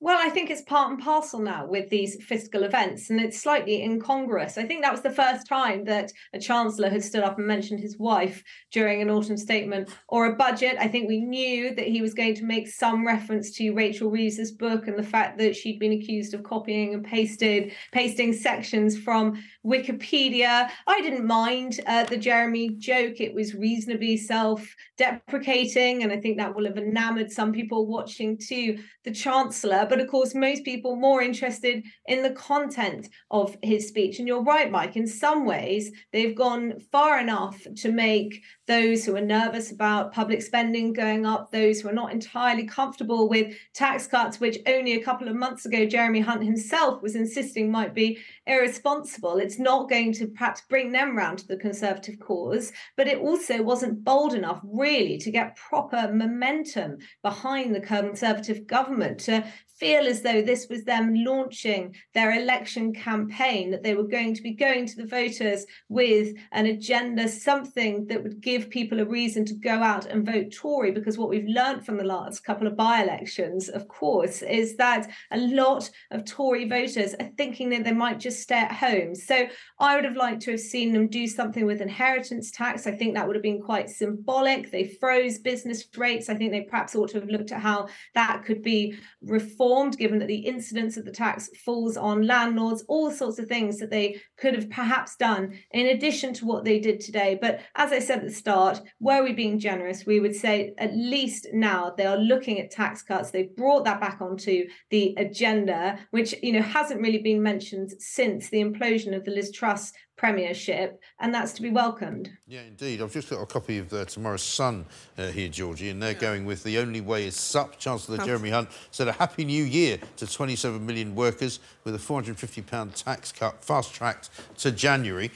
Well, I think it's part and parcel now with these fiscal events, and it's slightly incongruous. I think that was the first time that a chancellor had stood up and mentioned his wife during an autumn statement or a budget. I think we knew that he was going to make some reference to Rachel Reeves's book and the fact that she'd been accused of copying and pasting sections from Wikipedia. I didn't mind the Jeremy joke. It was reasonably self-deprecating, and I think that will have enamoured some people watching too, the chancellor. But of course, most people more interested in the content of his speech. And you're right, Mike, in some ways, they've gone far enough to make those who are nervous about public spending going up, those who are not entirely comfortable with tax cuts, which only a couple of months ago, Jeremy Hunt himself was insisting might be irresponsible. It's not going to perhaps bring them round to the Conservative cause, but it also wasn't bold enough really to get proper momentum behind the Conservative government to feel as though this was them launching their election campaign, that they were going to be going to the voters with an agenda, something that would give people a reason to go out and vote Tory, because what we've learned from the last couple of by-elections, of course, is that a lot of Tory voters are thinking that they might just stay at home. So I would have liked to have seen them do something with inheritance tax. I think that would have been quite symbolic. They froze business rates. I think they perhaps ought to have looked at how that could be reformed, given that the incidence of the tax falls on landlords, all sorts of things that they could have perhaps done in addition to what they did today. But as I said at the start, were we being generous, we would say at least now they are looking at tax cuts. They've brought that back onto the agenda, which, you know, hasn't really been mentioned since the implosion of the Liz Truss premiership, and that's to be welcomed. Yeah, indeed. I've just got a copy of tomorrow's Sun here, Georgie, and they're going with the only way is sup. Chancellor Jeremy Hunt said a happy new year to 27 million workers with a £450 tax cut fast-tracked to January.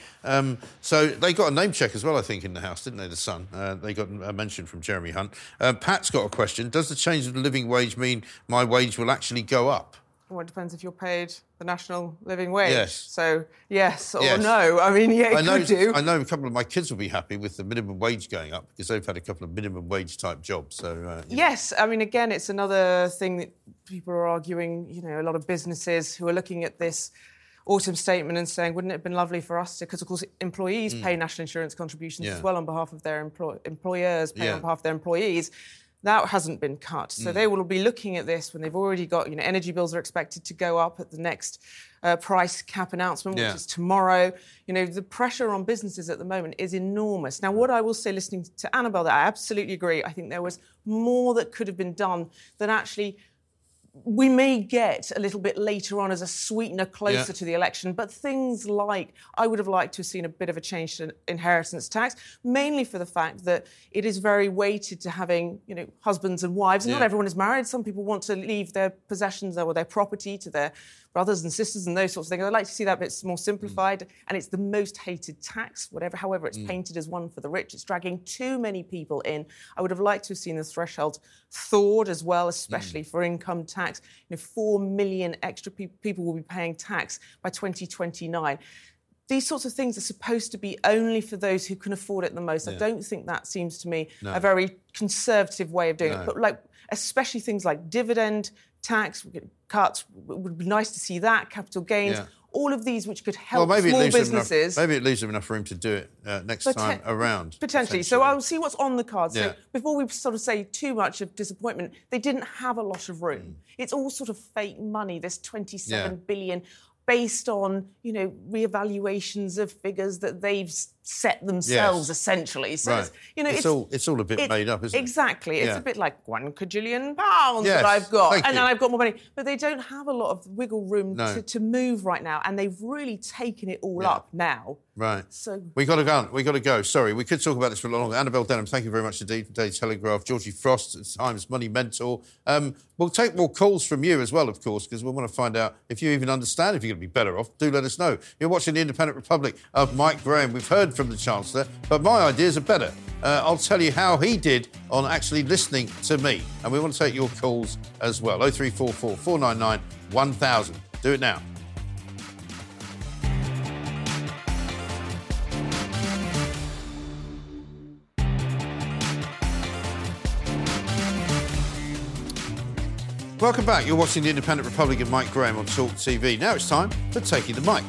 So they got a name check as well, I think, in the House, didn't they, the Sun? They got a mention from Jeremy Hunt. Pat's got a question. Does the change of the living wage mean my wage will actually go up? Well, it depends if you're paid the national living wage. Yes. So, yes or yes. No. I mean, yeah, I know. I know a couple of my kids will be happy with the minimum wage going up because they've had a couple of minimum wage-type jobs. So yes. I mean, again, it's another thing that people are arguing, you know, a lot of businesses who are looking at this autumn statement and saying, wouldn't it have been lovely for us to... Because, of course, employees pay national insurance contributions as well on behalf of their employers, paying on behalf of their employees. That hasn't been cut. So they will be looking at this when they've already got, you know, energy bills are expected to go up at the next price cap announcement, which is tomorrow. You know, the pressure on businesses at the moment is enormous. Now, what I will say, listening to Annabelle, that I absolutely agree. I think there was more that could have been done than actually... We may get a little bit later on as a sweetener closer to the election, but things like I would have liked to have seen a bit of a change to inheritance tax, mainly for the fact that it is very weighted to having, you know, husbands and wives. And not everyone is married. Some people want to leave their possessions or their property to their brothers and sisters and those sorts of things. I'd like to see that bit more simplified. And it's the most hated tax, whatever. However, it's painted as one for the rich. It's dragging too many people in. I would have liked to have seen the threshold thawed as well, especially for income tax. You know, 4 million extra people will be paying tax by 2029. These sorts of things are supposed to be only for those who can afford it the most. I don't think that seems to me a very conservative way of doing it. But like, especially things like dividend tax cuts, it would be nice to see that, capital gains... All of these which could help small businesses. Maybe it leaves them enough room to do it next time around. Potentially. So I'll see what's on the cards. Yeah. So before we sort of say too much of disappointment, they didn't have a lot of room. It's all sort of fake money, this 27 billion, based on, you know, reevaluations of figures that they've set themselves, essentially. So right. it's all a bit made up, isn't it? Exactly. It's a bit like £1 quadrillion that I've got, and then I've got more money. But they don't have a lot of wiggle room to move right now, and they've really taken it all up now. Right. So we got to go. Sorry, we could talk about this for a lot longer. Annabel Denham, thank you very much indeed for Daily Telegraph. Georgie Frost, at Times Money Mentor. We'll take more calls from you as well, of course, because we want to find out if you even understand if you're going to be better off. Do let us know. You're watching The Independent Republic of Mike Graham. We've heard from the Chancellor, but my ideas are better. I'll tell you how he did on actually listening to me. And we want to take your calls as well. 0344 499 1000. Do it now. Welcome back. You're watching The Independent Republic of Mike Graham on Talk TV. Now it's time for Taking the Mic.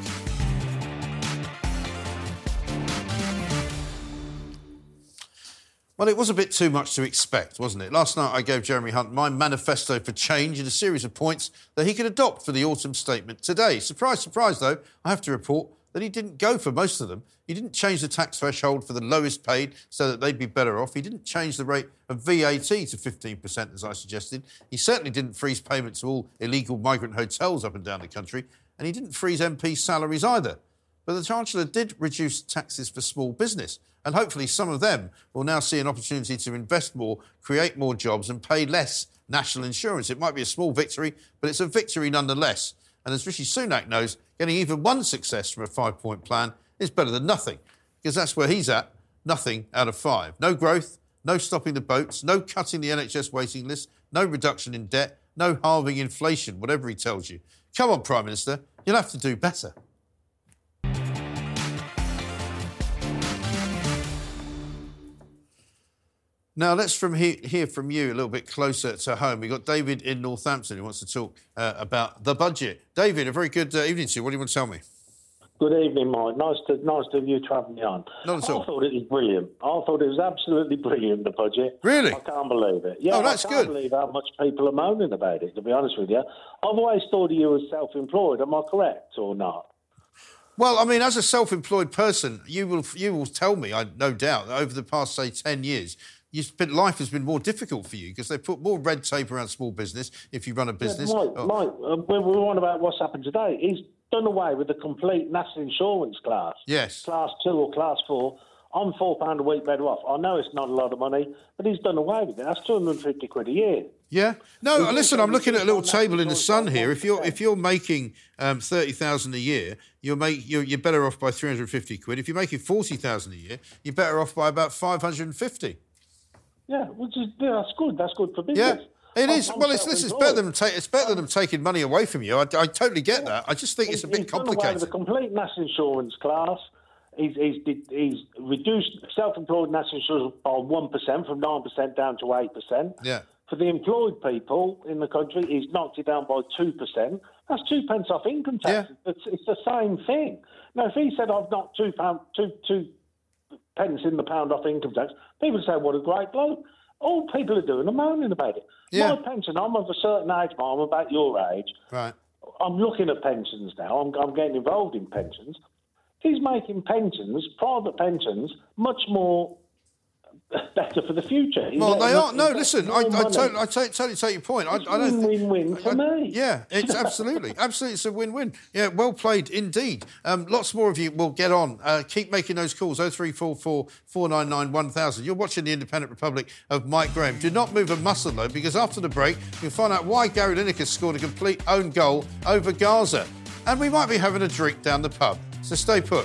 Well, it was a bit too much to expect, wasn't it? Last night I gave Jeremy Hunt my manifesto for change and a series of points that he could adopt for the autumn statement today. Surprise, surprise, though, I have to report that he didn't go for most of them. He didn't change the tax threshold for the lowest paid so that they'd be better off. He didn't change the rate of VAT to 15%, as I suggested. He certainly didn't freeze payments to all illegal migrant hotels up and down the country. And he didn't freeze MP salaries either. But the Chancellor did reduce taxes for small business. And hopefully some of them will now see an opportunity to invest more, create more jobs and pay less national insurance. It might be a small victory, but it's a victory nonetheless. And as Rishi Sunak knows, getting even one success from a five-point plan is better than nothing, because that's where he's at, nothing out of five. No growth, no stopping the boats, no cutting the NHS waiting list, no reduction in debt, no halving inflation, whatever he tells you. Come on, Prime Minister, you'll have to do better. Now, let's hear from you a little bit closer to home. We've got David in Northampton who wants to talk about the budget. David, a very good evening to you. What do you want to tell me? Good evening, Mike. Nice to have you having me on. Not at all. I thought it was brilliant. I thought it was absolutely brilliant, the budget. Really? I can't believe it. Yeah, I can't believe how much people are moaning about it, to be honest with you. I've always thought of you as self-employed. Am I correct or not? Well, I mean, as a self-employed person, you will tell me, I no doubt, that over the past, say, 10 years... life has been more difficult for you because they put more red tape around small business if you run a business. We're on about what's happened today. He's done away with the complete national insurance class. Yes. Class 2 or Class 4. I'm £4 a week better off. I know it's not a lot of money, but he's done away with it. That's 250 quid a year. Yeah. No, listen, I'm looking at a little table in the Sun here. If you're making 30,000 a year, you're better off by 350 quid. If you're making 40,000 a year, you're better off by about 550. Yeah, which is that's good. That's good for business. Yeah, it is. It's better than taking money away from you. I totally get that. I just think it's a bit complicated. He's done away with a complete national insurance class. He's reduced self-employed national insurance by 1% from 9% down to 8%. Yeah. For the employed people in the country, he's knocked it down by 2%. That's 2p off income tax. Yeah. It's the same thing. Now, if he said I've knocked £2 in the pound off income tax, people say, what a great bloke. All people are doing are moaning about it. Yeah. My pension, I'm of a certain age, but I'm about your age. Right. I'm looking at pensions now. I'm getting involved in pensions. He's making pensions, private pensions, much more better for the future. Well, they are. No, listen, I totally take your point. It's a win-win for me. Yeah, it's absolutely it's a win-win. Yeah, well played indeed. Lots more of you will get on. Keep making those calls, 0344 499 1000. You're watching The Independent Republic of Mike Graham. Do not move a muscle, though, because after the break, you'll find out why Gary Lineker scored a complete own goal over Gaza. And we might be having a drink down the pub. So stay put.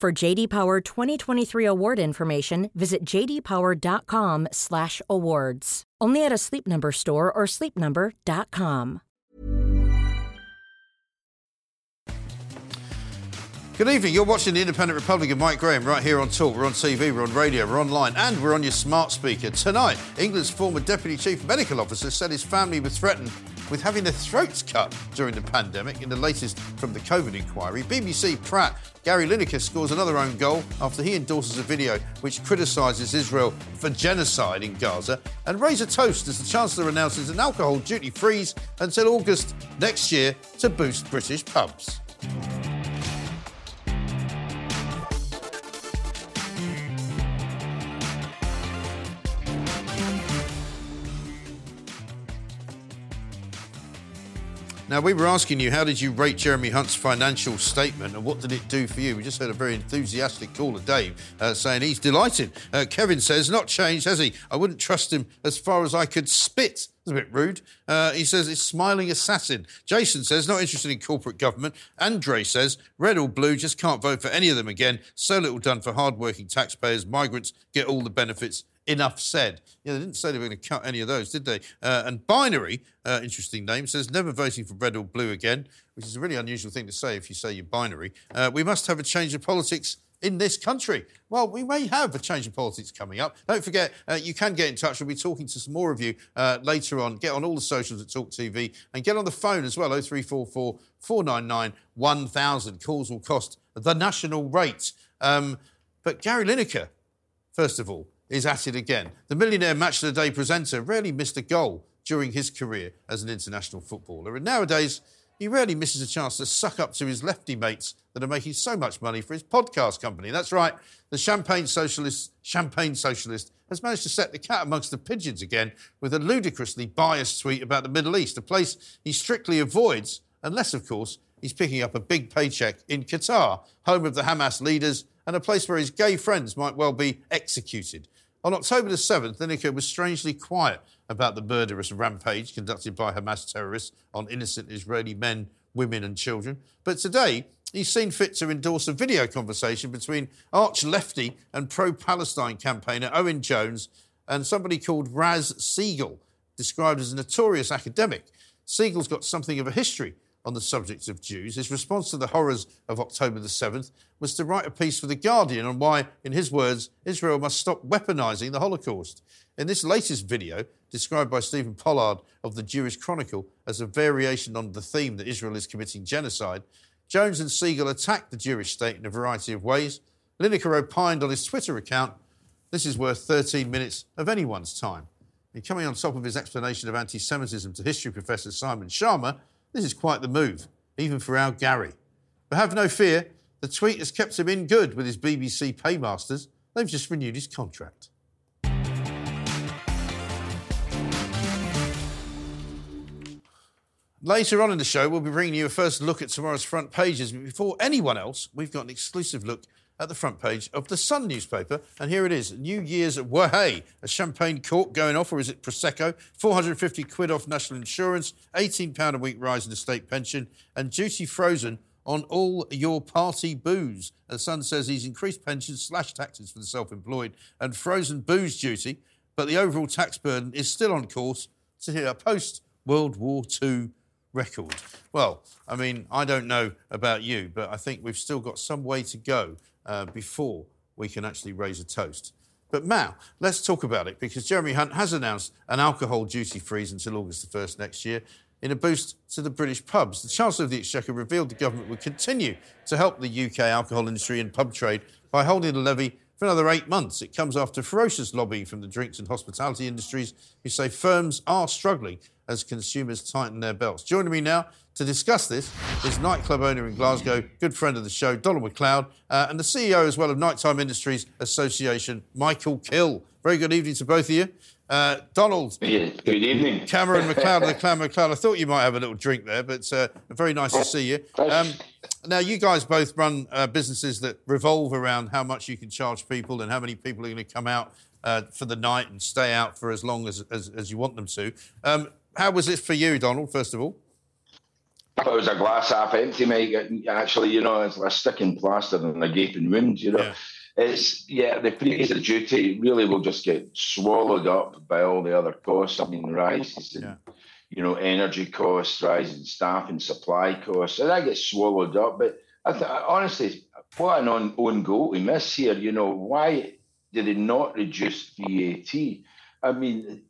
For J.D. Power 2023 award information, visit jdpower.com/awards. Only at a Sleep Number store or sleepnumber.com. Good evening, you're watching The Independent Republic of Mike Graham right here on Talk. We're on TV, we're on radio, we're online, and we're on your smart speaker. Tonight, England's former Deputy Chief Medical Officer said his family was threatened with having their throats cut during the pandemic in the latest from the COVID inquiry. BBC Pratt, Gary Lineker scores another own goal after he endorses a video which criticises Israel for genocide in Gaza. And raise a toast as the Chancellor announces an alcohol duty freeze until August next year to boost British pubs. Now, we were asking you, how did you rate Jeremy Hunt's financial statement and what did it do for you? We just heard a very enthusiastic caller, Dave, saying he's delighted. Kevin says, not changed, has he? I wouldn't trust him as far as I could spit. That's a bit rude. He says, it's smiling assassin. Jason says, not interested in corporate government. Andre says, red or blue, just can't vote for any of them again. So little done for hardworking taxpayers. Migrants get all the benefits. Enough said. Yeah, they didn't say they were going to cut any of those, did they? And Binary, interesting name, says never voting for red or blue again, which is a really unusual thing to say if you say you're binary. We must have a change of politics in this country. Well, we may have a change of politics coming up. Don't forget, you can get in touch. We'll be talking to some more of you later on. Get on all the socials at Talk TV and get on the phone as well, 0344 499 1000. Calls will cost the national rate. But Gary Lineker, first of all, is at it again. The Millionaire Match of the Day presenter rarely missed a goal during his career as an international footballer. And nowadays, he rarely misses a chance to suck up to his lefty mates that are making so much money for his podcast company. That's right, the Champagne Socialist has managed to set the cat amongst the pigeons again with a ludicrously biased tweet about the Middle East, a place he strictly avoids, unless, of course, he's picking up a big paycheck in Qatar, home of the Hamas leaders, and a place where his gay friends might well be executed. On October the 7th, Lineker was strangely quiet about the murderous rampage conducted by Hamas terrorists on innocent Israeli men, women and children. But today, he's seen fit to endorse a video conversation between arch-lefty and pro-Palestine campaigner Owen Jones and somebody called Raz Siegel, described as a notorious academic. Siegel's got something of a history on the subject of Jews. His response to the horrors of October the 7th was to write a piece for The Guardian on why, in his words, Israel must stop weaponising the Holocaust. In this latest video, described by Stephen Pollard of the Jewish Chronicle as a variation on the theme that Israel is committing genocide, Jones and Siegel attacked the Jewish state in a variety of ways. Lineker opined on his Twitter account, this is worth 13 minutes of anyone's time. And coming on top of his explanation of anti-Semitism to history professor Simon Sharma, this is quite the move, even for our Gary. But have no fear, the tweet has kept him in good with his BBC paymasters. They've just renewed his contract. Later on in the show, we'll be bringing you a first look at tomorrow's front pages. But before anyone else, we've got an exclusive look at the front page of the Sun newspaper. And here it is, New Year's Wahey, a champagne cork going off, or is it Prosecco? £450 off national insurance, £18 a week rise in the state pension, and duty frozen on all your party booze. The Sun says he's increased pensions, slashed taxes for the self-employed, and frozen booze duty, but the overall tax burden is still on course to hit a post-World War II record. Well, I mean, I don't know about you, but I think we've still got some way to go before we can actually raise a toast But Mao, let's talk about it, because Jeremy Hunt has announced an alcohol duty freeze until August the 1st next year in a boost to the British pubs. The Chancellor of the Exchequer revealed the government would continue to help the UK alcohol industry and pub trade by holding the levy for another 8 months. It comes after ferocious lobbying from the drinks and hospitality industries, who say firms are struggling as consumers tighten their belts. Joining me now to discuss this is nightclub owner in Glasgow, good friend of the show, Donald MacLeod, and the CEO as well of Nighttime Industries Association, Michael Kill. Very good evening to both of you. Donald. Good evening. Cameron MacLeod of the Clan MacLeod. I thought you might have a little drink there, but very nice to see you. Now, you guys both run businesses that revolve around how much you can charge people and how many people are going to come out for the night and stay out for as long as you want them to. How was it for you, Donald, first of all? It was a glass half empty, mate. Actually, you know, it's like a sticking plaster in a gaping wound, you know. Yeah. The freeze of duty really will just get swallowed up by all the other costs. I mean, rises in, you know, energy costs, rising staff and supply costs, and that gets swallowed up. But honestly, what an own goal we miss here. You know, why did they not reduce VAT? I mean,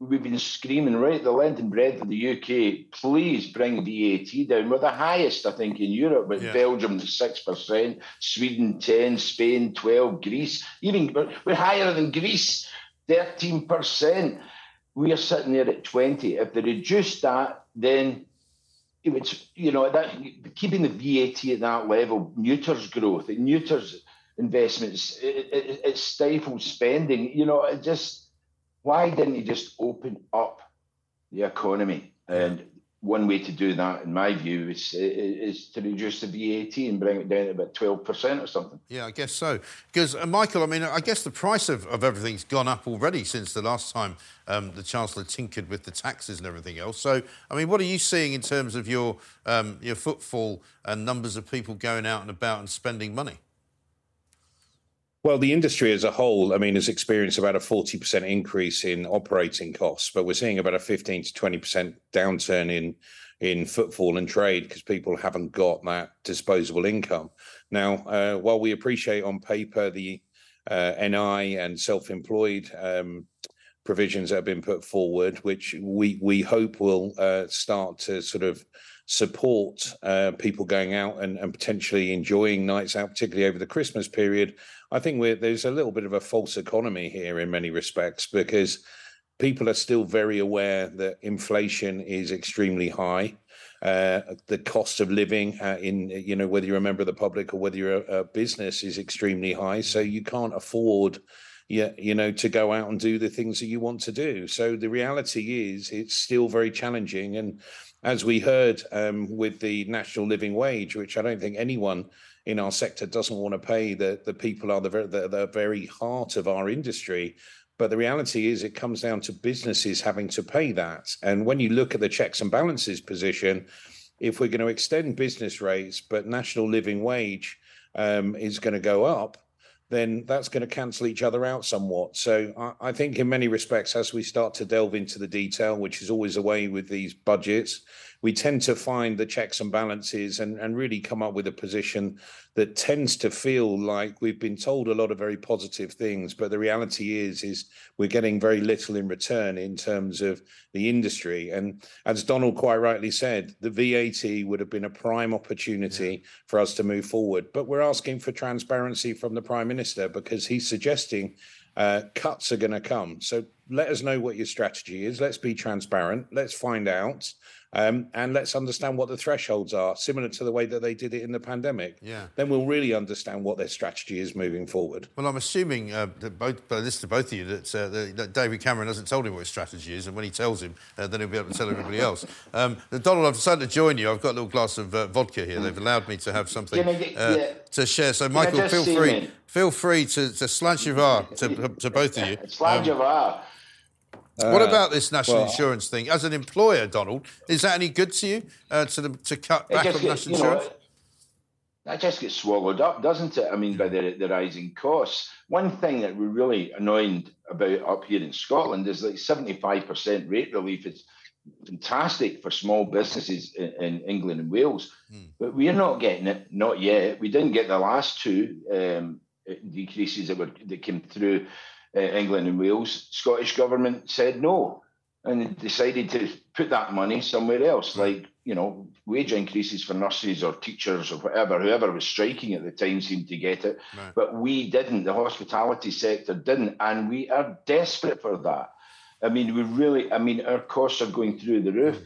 we've been screaming right the length and breadth of the UK, please bring VAT down. We're the highest, I think, in Europe, with Belgium 6%, Sweden 10%, Spain 12%, Greece. Even we're higher than Greece, 13%. We are sitting there at 20%. If they reduced that, then it would, you know, that keeping the VAT at that level neuters growth, it neuters investments, it stifles spending. You know, it just... Why didn't he just open up the economy? And one way to do that, in my view, is to reduce the VAT and bring it down to about 12% or something. Yeah, I guess so. Because, Michael, I mean, I guess the price of everything's gone up already since the last time the Chancellor tinkered with the taxes and everything else. So, I mean, what are you seeing in terms of your footfall and numbers of people going out and about and spending money? Well, the industry as a whole, I mean, has experienced about a 40% increase in operating costs, but we're seeing about a 15 to 20% downturn in footfall and trade because people haven't got that disposable income. Now, while we appreciate on paper the NI and self-employed provisions that have been put forward, which we hope will start to sort of support people going out and potentially enjoying nights out, particularly over the Christmas period, I think there's a little bit of a false economy here in many respects, because people are still very aware that inflation is extremely high. The cost of living whether you're a member of the public or whether you're a business is extremely high. So you can't afford to go out and do the things that you want to do. So the reality is it's still very challenging. And as we heard with the national living wage, which I don't think anyone in our sector doesn't want to pay, the people are the very heart of our industry. But the reality is it comes down to businesses having to pay that. And when you look at the checks and balances position, if we're going to extend business rates, but national living wage is going to go up, then that's going to cancel each other out somewhat. So I think in many respects, as we start to delve into the detail, which is always the way with these budgets, we tend to find the checks and balances and really come up with a position that tends to feel like we've been told a lot of very positive things, but the reality is we're getting very little in return in terms of the industry. And as Donald quite rightly said, the VAT would have been a prime opportunity for us to move forward. But we're asking for transparency from the Prime Minister, because he's suggesting cuts are going to come. So let us know what your strategy is. Let's be transparent. Let's find out. And let's understand what the thresholds are, similar to the way that they did it in the pandemic. Yeah. Then we'll really understand what their strategy is moving forward. Well, I'm assuming, both of you, that David Cameron hasn't told him what his strategy is, and when he tells him, then he'll be able to tell everybody else. Donald, I've decided to join you. I've got a little glass of vodka here. They've allowed me to have something to share. So, Michael, feel free to slanchivar to both of you. Slanchivar. What about this national insurance thing? As an employer, Donald, is that any good to you, to cut back on national insurance? That just gets swallowed up, doesn't it? I mean, by the rising costs. One thing that we're really annoyed about up here in Scotland is like 75% rate relief. It's fantastic for small businesses in England and Wales, but we're not getting it, not yet. We didn't get the last two decreases that came through England and Wales, Scottish government said no, and decided to put that money somewhere else, like, you know, wage increases for nurses or teachers or whatever. Whoever was striking at the time seemed to get it, right. But we didn't. The hospitality sector didn't, and we are desperate for that. I mean, we really, I mean, our costs are going through the roof.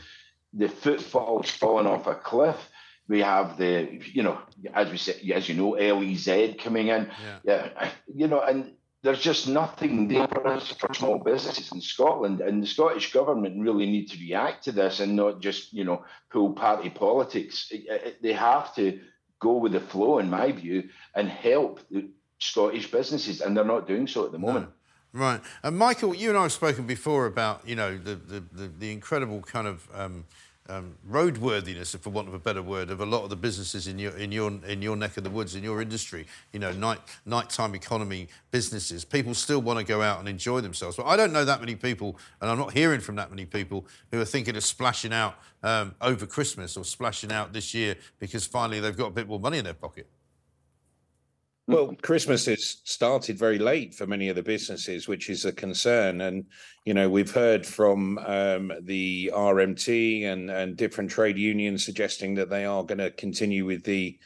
The footfall's fallen off a cliff. We have the, you know, as we said, as you know, LEZ coming in. Yeah. You know, and there's just nothing there for us, for small businesses in Scotland. And the Scottish government really need to react to this and not just, you know, pull party politics. They have to go with the flow, in my view, and help the Scottish businesses. And they're not doing so at the moment. No. Right. And Michael, you and I have spoken before about, you know, the incredible kind of roadworthiness, for want of a better word, of a lot of the businesses in your neck of the woods, in your industry. You know, nighttime economy businesses. People still want to go out and enjoy themselves. But I don't know that many people, and I'm not hearing from that many people who are thinking of splashing out over Christmas or splashing out this year because finally they've got a bit more money in their pocket. Well, Christmas has started very late for many of the businesses, which is a concern. And, you know, we've heard from the RMT and different trade unions suggesting that they are going to continue with the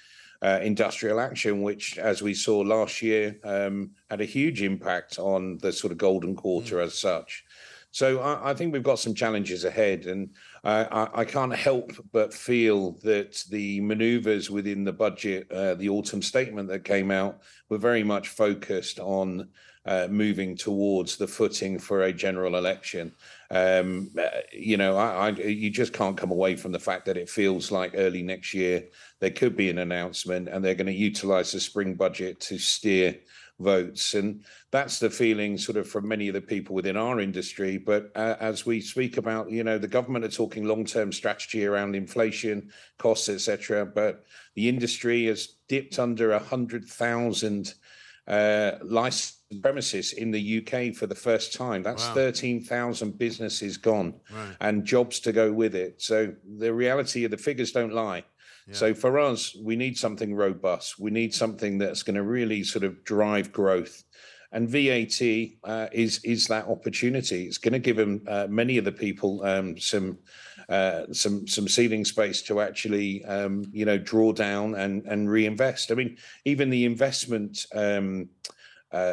industrial action, which, as we saw last year, had a huge impact on the sort of golden quarter as such. So I think we've got some challenges ahead, and I can't help but feel that the manoeuvres within the budget, the autumn statement that came out, were very much focused on moving towards the footing for a general election. You know, you just can't come away from the fact that it feels like early next year there could be an announcement, and they're going to utilise the spring budget to steer votes. And that's the feeling sort of from many of the people within our industry. But as we speak about, you know, the government are talking long-term strategy around inflation, costs, etc. But the industry has dipped under 100,000 licensed premises in the UK for the first time. That's 13,000 businesses gone, right, and jobs to go with it. So the reality of the figures don't lie. Yeah. So for us, we need something robust. We need something that's going to really sort of drive growth. And VAT is that opportunity. It's going to give them, many of the people, some ceiling space to actually, you know, draw down and reinvest. I mean, even the investment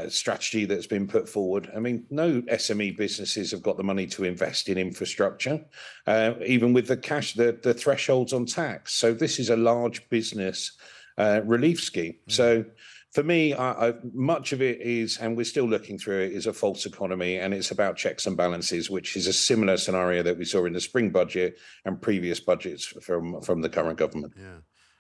strategy that's been put forward. I mean, no SME businesses have got the money to invest in infrastructure, even with the cash, the thresholds on tax. So this is a large business relief scheme. Mm. So for me, much of it is, and we're still looking through it, is a false economy, and it's about checks and balances, which is a similar scenario that we saw in the spring budget and previous budgets from the current government. Yeah.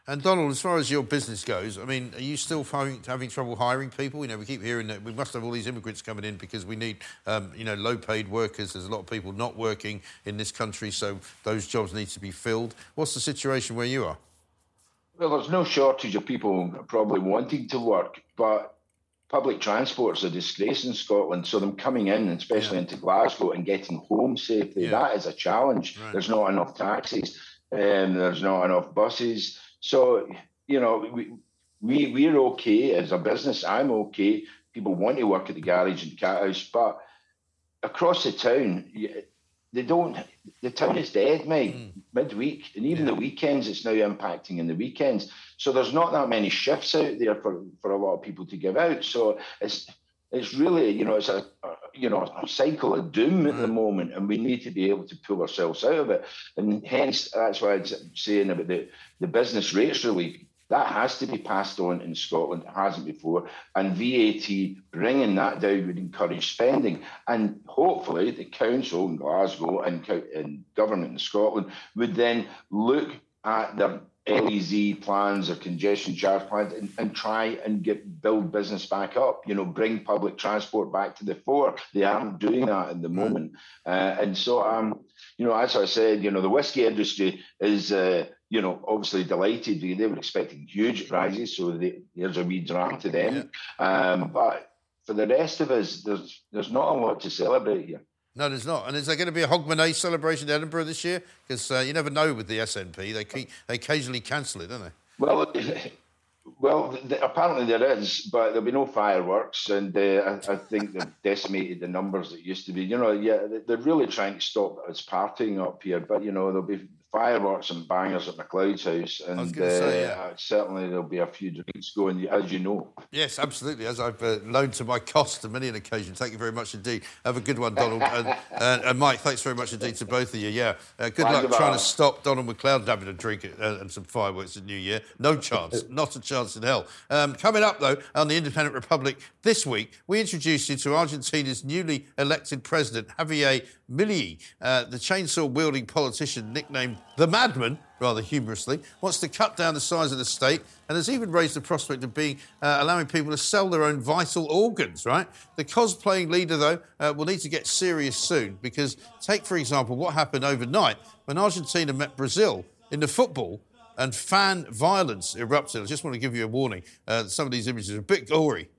And Donald, as far as your business goes, I mean, are you still having trouble hiring people? You know, we keep hearing that we must have all these immigrants coming in because we need, you know, low-paid workers. There's a lot of people not working in this country, so those jobs need to be filled. What's the situation where you are? Well, there's no shortage of people probably wanting to work, but public transport's a disgrace in Scotland, so them coming in, especially into Glasgow, and getting home safely, that is a challenge. Right. There's not enough taxis, there's not enough buses. So, you know, we're okay as a business. I'm okay. People want to work at the garage and cat house, but across the town, they don't. The town is dead, Mike, midweek. And even the weekends, it's now impacting in the weekends. So there's not that many shifts out there for a lot of people to give out. So it's really, you know, it's a cycle of doom at the moment, and we need to be able to pull ourselves out of it. And hence, that's why I'm saying about the business rates relief. That has to be passed on in Scotland. It hasn't before. And VAT, bringing that down would encourage spending. And hopefully the council in Glasgow and government in Scotland would then look at their LEZ plans or congestion charge plans and try and build business back up, you know, bring public transport back to the fore. They aren't doing that at the moment. And so, you know, as I said, you know, the whiskey industry is, you know, obviously delighted. They were expecting huge prizes, so there's a wee draft to them. But for the rest of us, there's not a lot to celebrate here. No, there's not. And is there going to be a Hogmanay celebration in Edinburgh this year? Because you never know with the SNP. They occasionally cancel it, don't they? Well, Well, apparently there is, but there'll be no fireworks, and I think they've decimated the numbers that used to be. You know, yeah, they're really trying to stop us partying up here, but, you know, there'll be fireworks and bangers at McLeod's house, and I was gonna say, yeah. Certainly there'll be a few drinks going, as you know. Yes, absolutely, as I've loaned to my cost on many an occasion. Thank you very much indeed. Have a good one, Donald. and Mike, thanks very much indeed to both of you, yeah. Good luck trying to stop Donald McLeod having a drink and some fireworks at New Year. No chance, not a chance in hell. Coming up, though, on the Independent Republic this week, we introduce you to Argentina's newly elected president, Javier Milei. The chainsaw-wielding politician, nicknamed the Madman, rather humorously, wants to cut down the size of the state and has even raised the prospect of allowing people to sell their own vital organs, right? The cosplaying leader, though, will need to get serious soon because take, for example, what happened overnight when Argentina met Brazil in the football and fan violence erupted. I just want to give you a warning. Some of these images are a bit gory.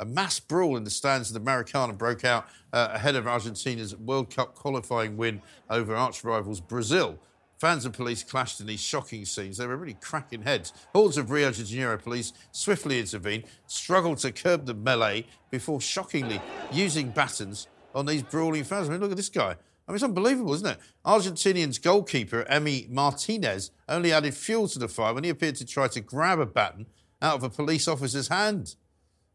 A mass brawl in the stands of the Maracana broke out ahead of Argentina's World Cup qualifying win over arch-rivals Brazil. Fans and police clashed in these shocking scenes. They were really cracking heads. Hordes of Rio de Janeiro police swiftly intervened, struggled to curb the melee before shockingly using batons on these brawling fans. I mean, look at this guy. I mean, it's unbelievable, isn't it? Argentinian's goalkeeper, Emi Martinez, only added fuel to the fire when he appeared to try to grab a baton out of a police officer's hand.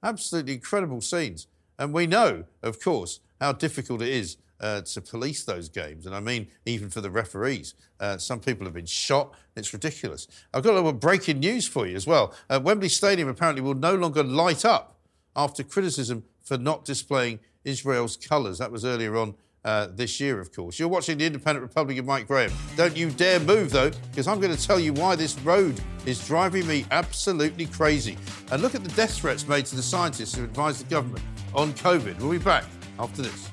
Absolutely incredible scenes. And we know, of course, how difficult it is to police those games. And I mean, even for the referees. Some people have been shot. It's ridiculous. I've got a little breaking news for you as well. Wembley Stadium apparently will no longer light up after criticism for not displaying Israel's colours. That was earlier on this year, of course. You're watching The Independent Republic of Mike Graham. Don't you dare move, though, because I'm going to tell you why this road is driving me absolutely crazy. And look at the death threats made to the scientists who advise the government on COVID. We'll be back after this.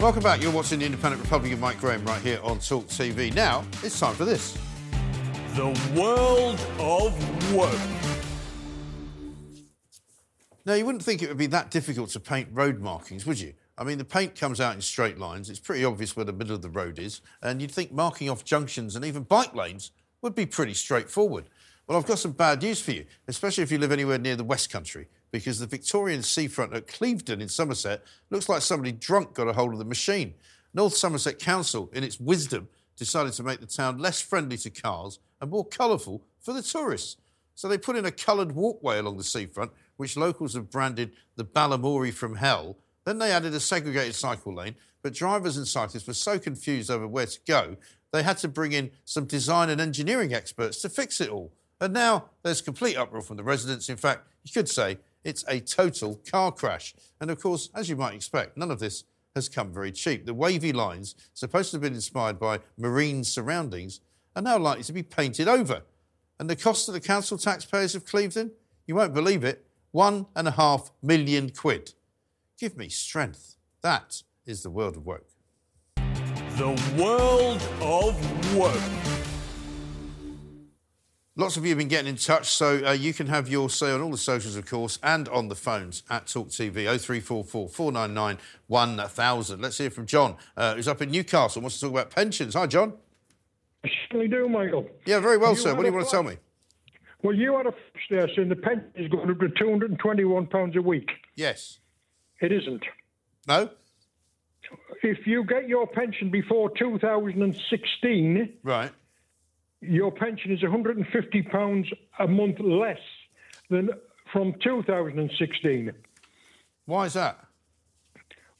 Welcome back. You're watching The Independent Republic of Mike Graham right here on Talk TV. Now, it's time for this. The World of Woke. Now, you wouldn't think it would be that difficult to paint road markings, would you? I mean, the paint comes out in straight lines. It's pretty obvious where the middle of the road is. And you'd think marking off junctions and even bike lanes would be pretty straightforward. Well, I've got some bad news for you, especially if you live anywhere near the West Country, because the Victorian seafront at Clevedon in Somerset looks like somebody drunk got a hold of the machine. North Somerset Council, in its wisdom, decided to make the town less friendly to cars and more colourful for the tourists. So they put in a coloured walkway along the seafront, which locals have branded the Balamori from Hell. Then they added a segregated cycle lane, but drivers and cyclists were so confused over where to go, they had to bring in some design and engineering experts to fix it all. And now there's complete uproar from the residents. In fact, you could say it's a total car crash. And, of course, as you might expect, none of this has come very cheap. The wavy lines, supposed to have been inspired by marine surroundings, are now likely to be painted over. And the cost to the council taxpayers of Clevedon? You won't believe it. £1.5 million. Give me strength. That is the World of Woke. The World of Woke. Lots of you have been getting in touch, so you can have your say on all the socials, of course, and on the phones at Talk TV, 0344 499 1000. Let's hear from John, who's up in Newcastle, wants to talk about pensions. Hi, John. How are you doing, Michael? Yeah, very well, sir. What do you want to tell me? Well, you had a first there saying the pension is going up to £221 a week. Yes. It isn't. No? If you get your pension before 2016... Right. Your pension is £150 a month less than from 2016. Why is that?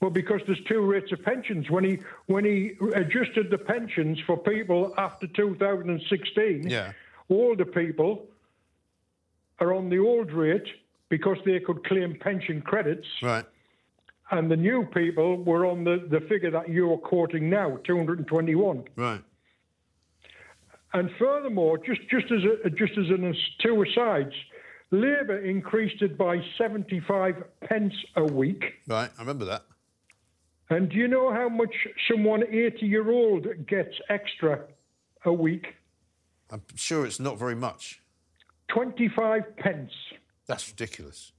Well, because there's two rates of pensions. When he adjusted the pensions for people after 2016, yeah, older people are on the old rate because they could claim pension credits. Right. And the new people were on the figure that you're quoting now, 221. Right. And furthermore, just as two asides, Labour increased it by 75p a week. Right, I remember that. And do you know how much someone 80-year-old gets extra a week? I'm sure it's not very much. 25p. That's ridiculous.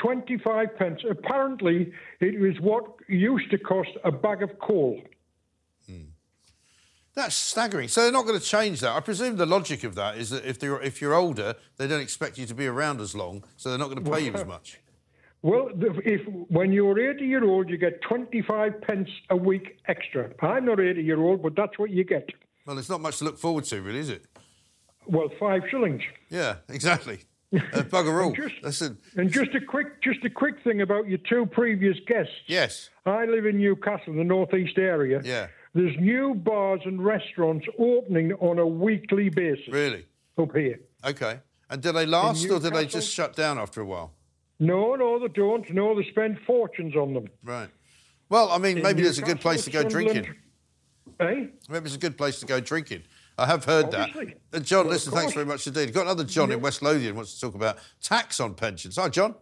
25 pence. Apparently, it was what used to cost a bag of coal. That's staggering. So they're not going to change that. I presume the logic of that is that if you're older, they don't expect you to be around as long, so they're not going to pay you as much. Well, when you're 80-year-old, you get 25 pence a week extra. I'm not 80-year-old, but that's what you get. Well, it's not much to look forward to, really, is it? Well, 5 shillings. Yeah, exactly. Bugger all. Just a quick thing about your two previous guests. Yes. I live in Newcastle, the northeast area. Yeah. There's new bars and restaurants opening on a weekly basis. Really? Up here. OK. And do they last or do they just shut down after a while? No, they don't. No, they spend fortunes on them. Right. Well, I mean, maybe there's a good place to go drinking. Eh? Maybe it's a good place to go drinking. I have heard that. John, listen, thanks very much indeed. We've got another John in West Lothian who wants to talk about tax on pensions. Hi, John.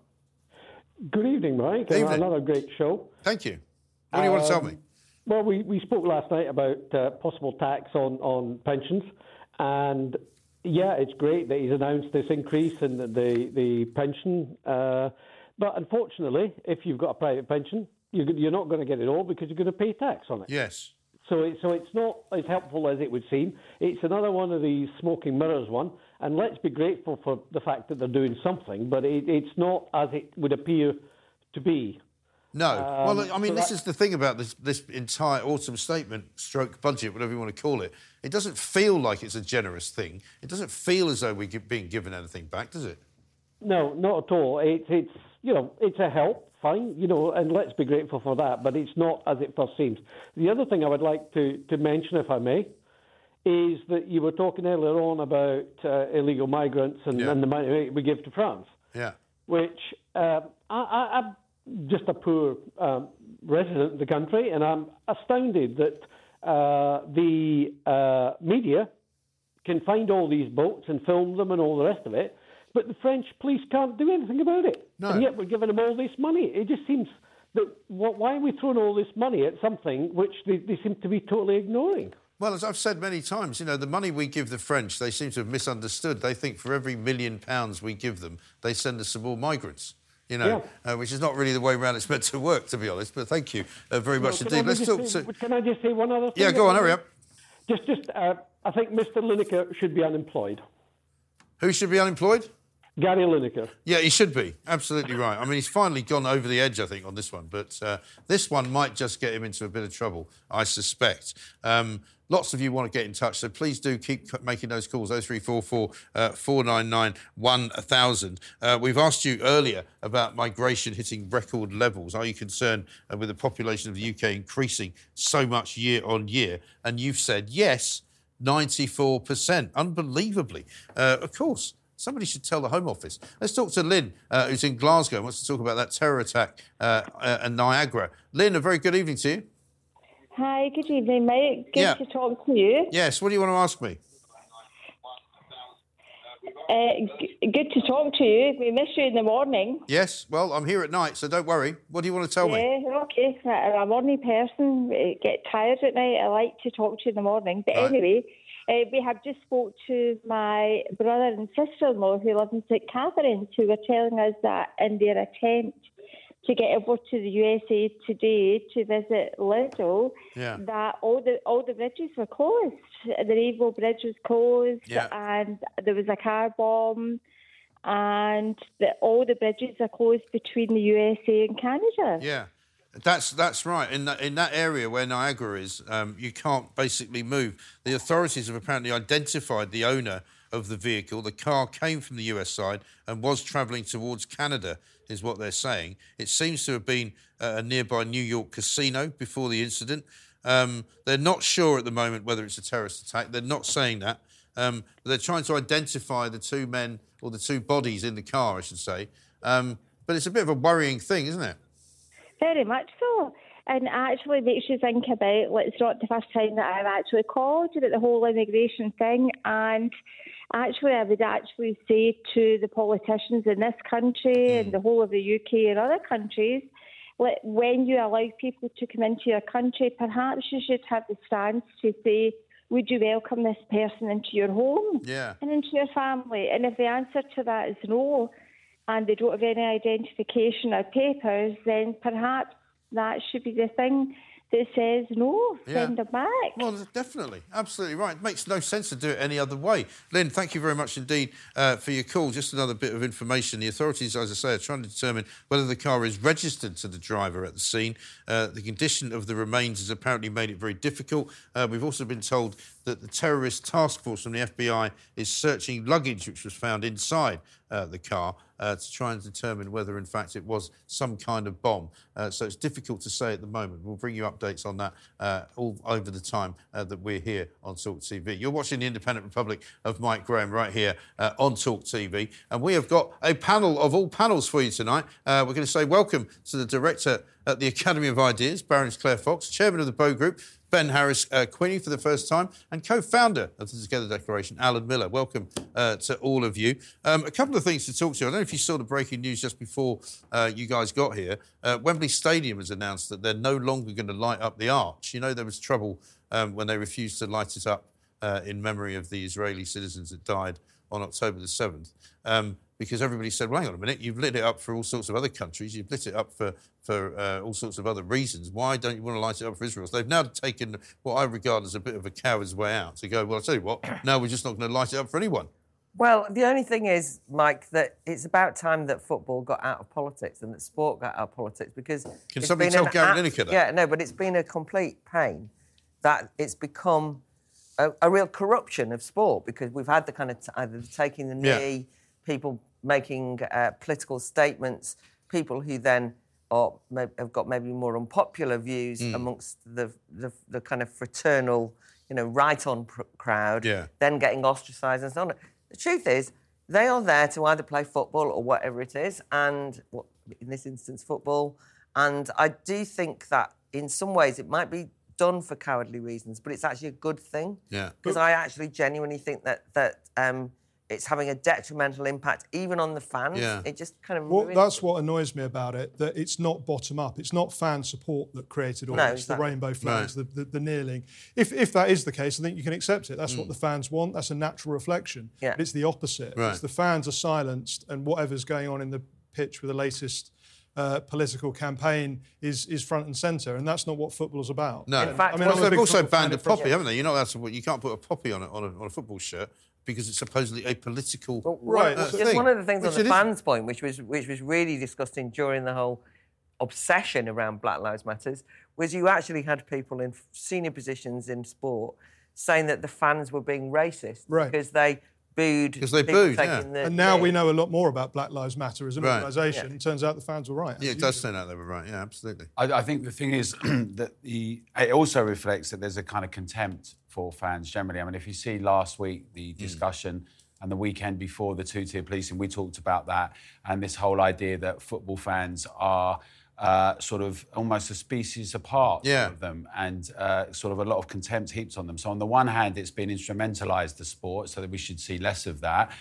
Good evening, Mike. Good evening. Another great show. Thank you. What do you want to tell me? Well, we spoke last night about possible tax on pensions, and yeah, it's great that he's announced this increase in the pension. But unfortunately, if you've got a private pension, you're not going to get it all because you're going to pay tax on it. Yes. So it's not as helpful as it would seem. It's another one of these smoking mirrors one, and let's be grateful for the fact that they're doing something, but it's not as it would appear to be. No. Well, I mean, this is the thing about this entire autumn statement, stroke budget, whatever you want to call it. It doesn't feel like it's a generous thing. It doesn't feel as though we're being given anything back, does it? No, not at all. It's you know, it's a help, fine, you know, and let's be grateful for that, but it's not as it first seems. The other thing I would like to mention, if I may, is that you were talking earlier on about illegal migrants and the money we give to France. Yeah. Which I'm just a poor resident of the country, and I'm astounded that the media can find all these boats and film them and all the rest of it, but the French police can't do anything about it. No. And yet we're giving them all this money. It just seems that why are we throwing all this money at something which they seem to be totally ignoring? Well, as I've said many times, you know, the money we give the French, they seem to have misunderstood. They think for every £1 million we give them, they send us some more migrants. You know, which is not really the way round it's meant to work, to be honest. But thank you very much indeed. Can I just say one other thing? Yeah, go on, hurry up. Just, I think Mr. Lineker should be unemployed. Who should be unemployed? Gary Lineker. Yeah, he should be. Absolutely right. I mean, he's finally gone over the edge, I think, on this one. But this one might just get him into a bit of trouble, I suspect. Lots of you want to get in touch, so please do keep making those calls, 0344 499 1000. We've asked you earlier about migration hitting record levels. Are you concerned with the population of the UK increasing so much year on year? And you've said yes, 94%. Unbelievably. Of course. Somebody should tell the Home Office. Let's talk to Lynn, who's in Glasgow and wants to talk about that terror attack in Niagara. Lynn, a very good evening to you. Hi, good evening, mate. Good to talk to you. Yes, what do you want to ask me? Good to talk to you. We miss you in the morning. Yes, well, I'm here at night, so don't worry. What do you want to tell me? Yeah, OK. I'm a morning person. I get tired at night. I like to talk to you in the morning. But anyway... we have just spoke to my brother and sister-in-law who live in St Catharines, who were telling us that in their attempt to get over to the USA Today to visit Lidl, that all the bridges were closed. The Rainbow Bridge was closed, and there was a car bomb, and all the bridges are closed between the USA and Canada. Yeah. That's right. In that area where Niagara is, you can't basically move. The authorities have apparently identified the owner of the vehicle. The car came from the US side and was travelling towards Canada, is what they're saying. It seems to have been a nearby New York casino before the incident. They're not sure at the moment whether it's a terrorist attack. They're not saying that. They're trying to identify the two men, or the two bodies in the car, I should say. But it's a bit of a worrying thing, isn't it? Very much so. And actually makes you think about, like, it's not the first time that I've actually called about the whole immigration thing. And actually, I would actually say to the politicians in this country and the whole of the UK and other countries, like, when you allow people to come into your country, perhaps you should have the stance to say, would you welcome this person into your home and into your family? And if the answer to that is no, and they don't have any identification or papers, then perhaps that should be the thing that says no, send them back. Well, definitely. Absolutely right. It makes no sense to do it any other way. Lynn, thank you very much indeed for your call. Just another bit of information. The authorities, as I say, are trying to determine whether the car is registered to the driver at the scene. The condition of the remains has apparently made it very difficult. We've also been told that the terrorist task force from the FBI is searching luggage which was found inside the car to try and determine whether, in fact, it was some kind of bomb. So it's difficult to say at the moment. We'll bring you updates on that all over the time that we're here on Talk TV. You're watching The Independent Republic of Mike Graham right here on Talk TV. And we have got a panel of all panels for you tonight. We're going to say welcome to the director at the Academy of Ideas, Baroness Claire Fox, chairman of the Bow Group, Ben Harris Queenie for the first time, and co-founder of the Together Declaration, Alan Miller. Welcome to all of you. A couple of things to talk to you. I don't know if you saw the breaking news just before you guys got here. Wembley Stadium has announced that they're no longer going to light up the arch. You know, there was trouble when they refused to light it up in memory of the Israeli citizens that died on October the 7th. Because everybody said, well, hang on a minute, you've lit it up for all sorts of other countries, you've lit it up for all sorts of other reasons, why don't you want to light it up for Israel? So they've now taken what I regard as a bit of a coward's way out to go, well, I'll tell you what, now we're just not going to light it up for anyone. Well, the only thing is, Mike, that it's about time that football got out of politics and that sport got out of politics, because... Can somebody tell Gary Lineker that? Yeah, no, but it's been a complete pain that it's become a real corruption of sport, because we've had the kind of either taking the knee, people... making political statements, people who then have got maybe more unpopular views amongst the kind of fraternal, you know, right-on crowd, then getting ostracised and so on. The truth is, they are there to either play football or whatever it is, and in this instance, football. And I do think that in some ways it might be done for cowardly reasons, but it's actually a good thing. Yeah. Because I actually genuinely think that it's having a detrimental impact, even on the fans. Yeah. It just kind of ruins... Well, that's what annoys me about it, that it's not bottom-up. It's not fan support that created all this, the rainbow flags, the kneeling. If that is the case, I think you can accept it. That's what the fans want. That's a natural reflection. Yeah. But it's the opposite. Right. It's the fans are silenced, and whatever's going on in the pitch with the latest... political campaign is front and centre, and that's not what football's about. No. In fact, they've also banned a poppy, haven't they? You're not allowed to, you can't put a poppy on a football shirt because it's supposedly a political thing. Just one of the things on the fans' point, which was really disgusting during the whole obsession around Black Lives Matters, was you actually had people in senior positions in sport saying that the fans were being racist because they... Because they booed, and now we know a lot more about Black Lives Matter as an organisation. It turns out the fans were right. Yeah, it does turn out they were right, yeah, absolutely. I think the thing is that it also reflects that there's a kind of contempt for fans generally. I mean, if you see last week, the discussion... And the weekend before, the two-tier policing, we talked about that, and this whole idea that football fans are sort of almost a species apart of them, and sort of a lot of contempt heaped on them. So on the one hand, it's been instrumentalised, the sport, so that we should see less of that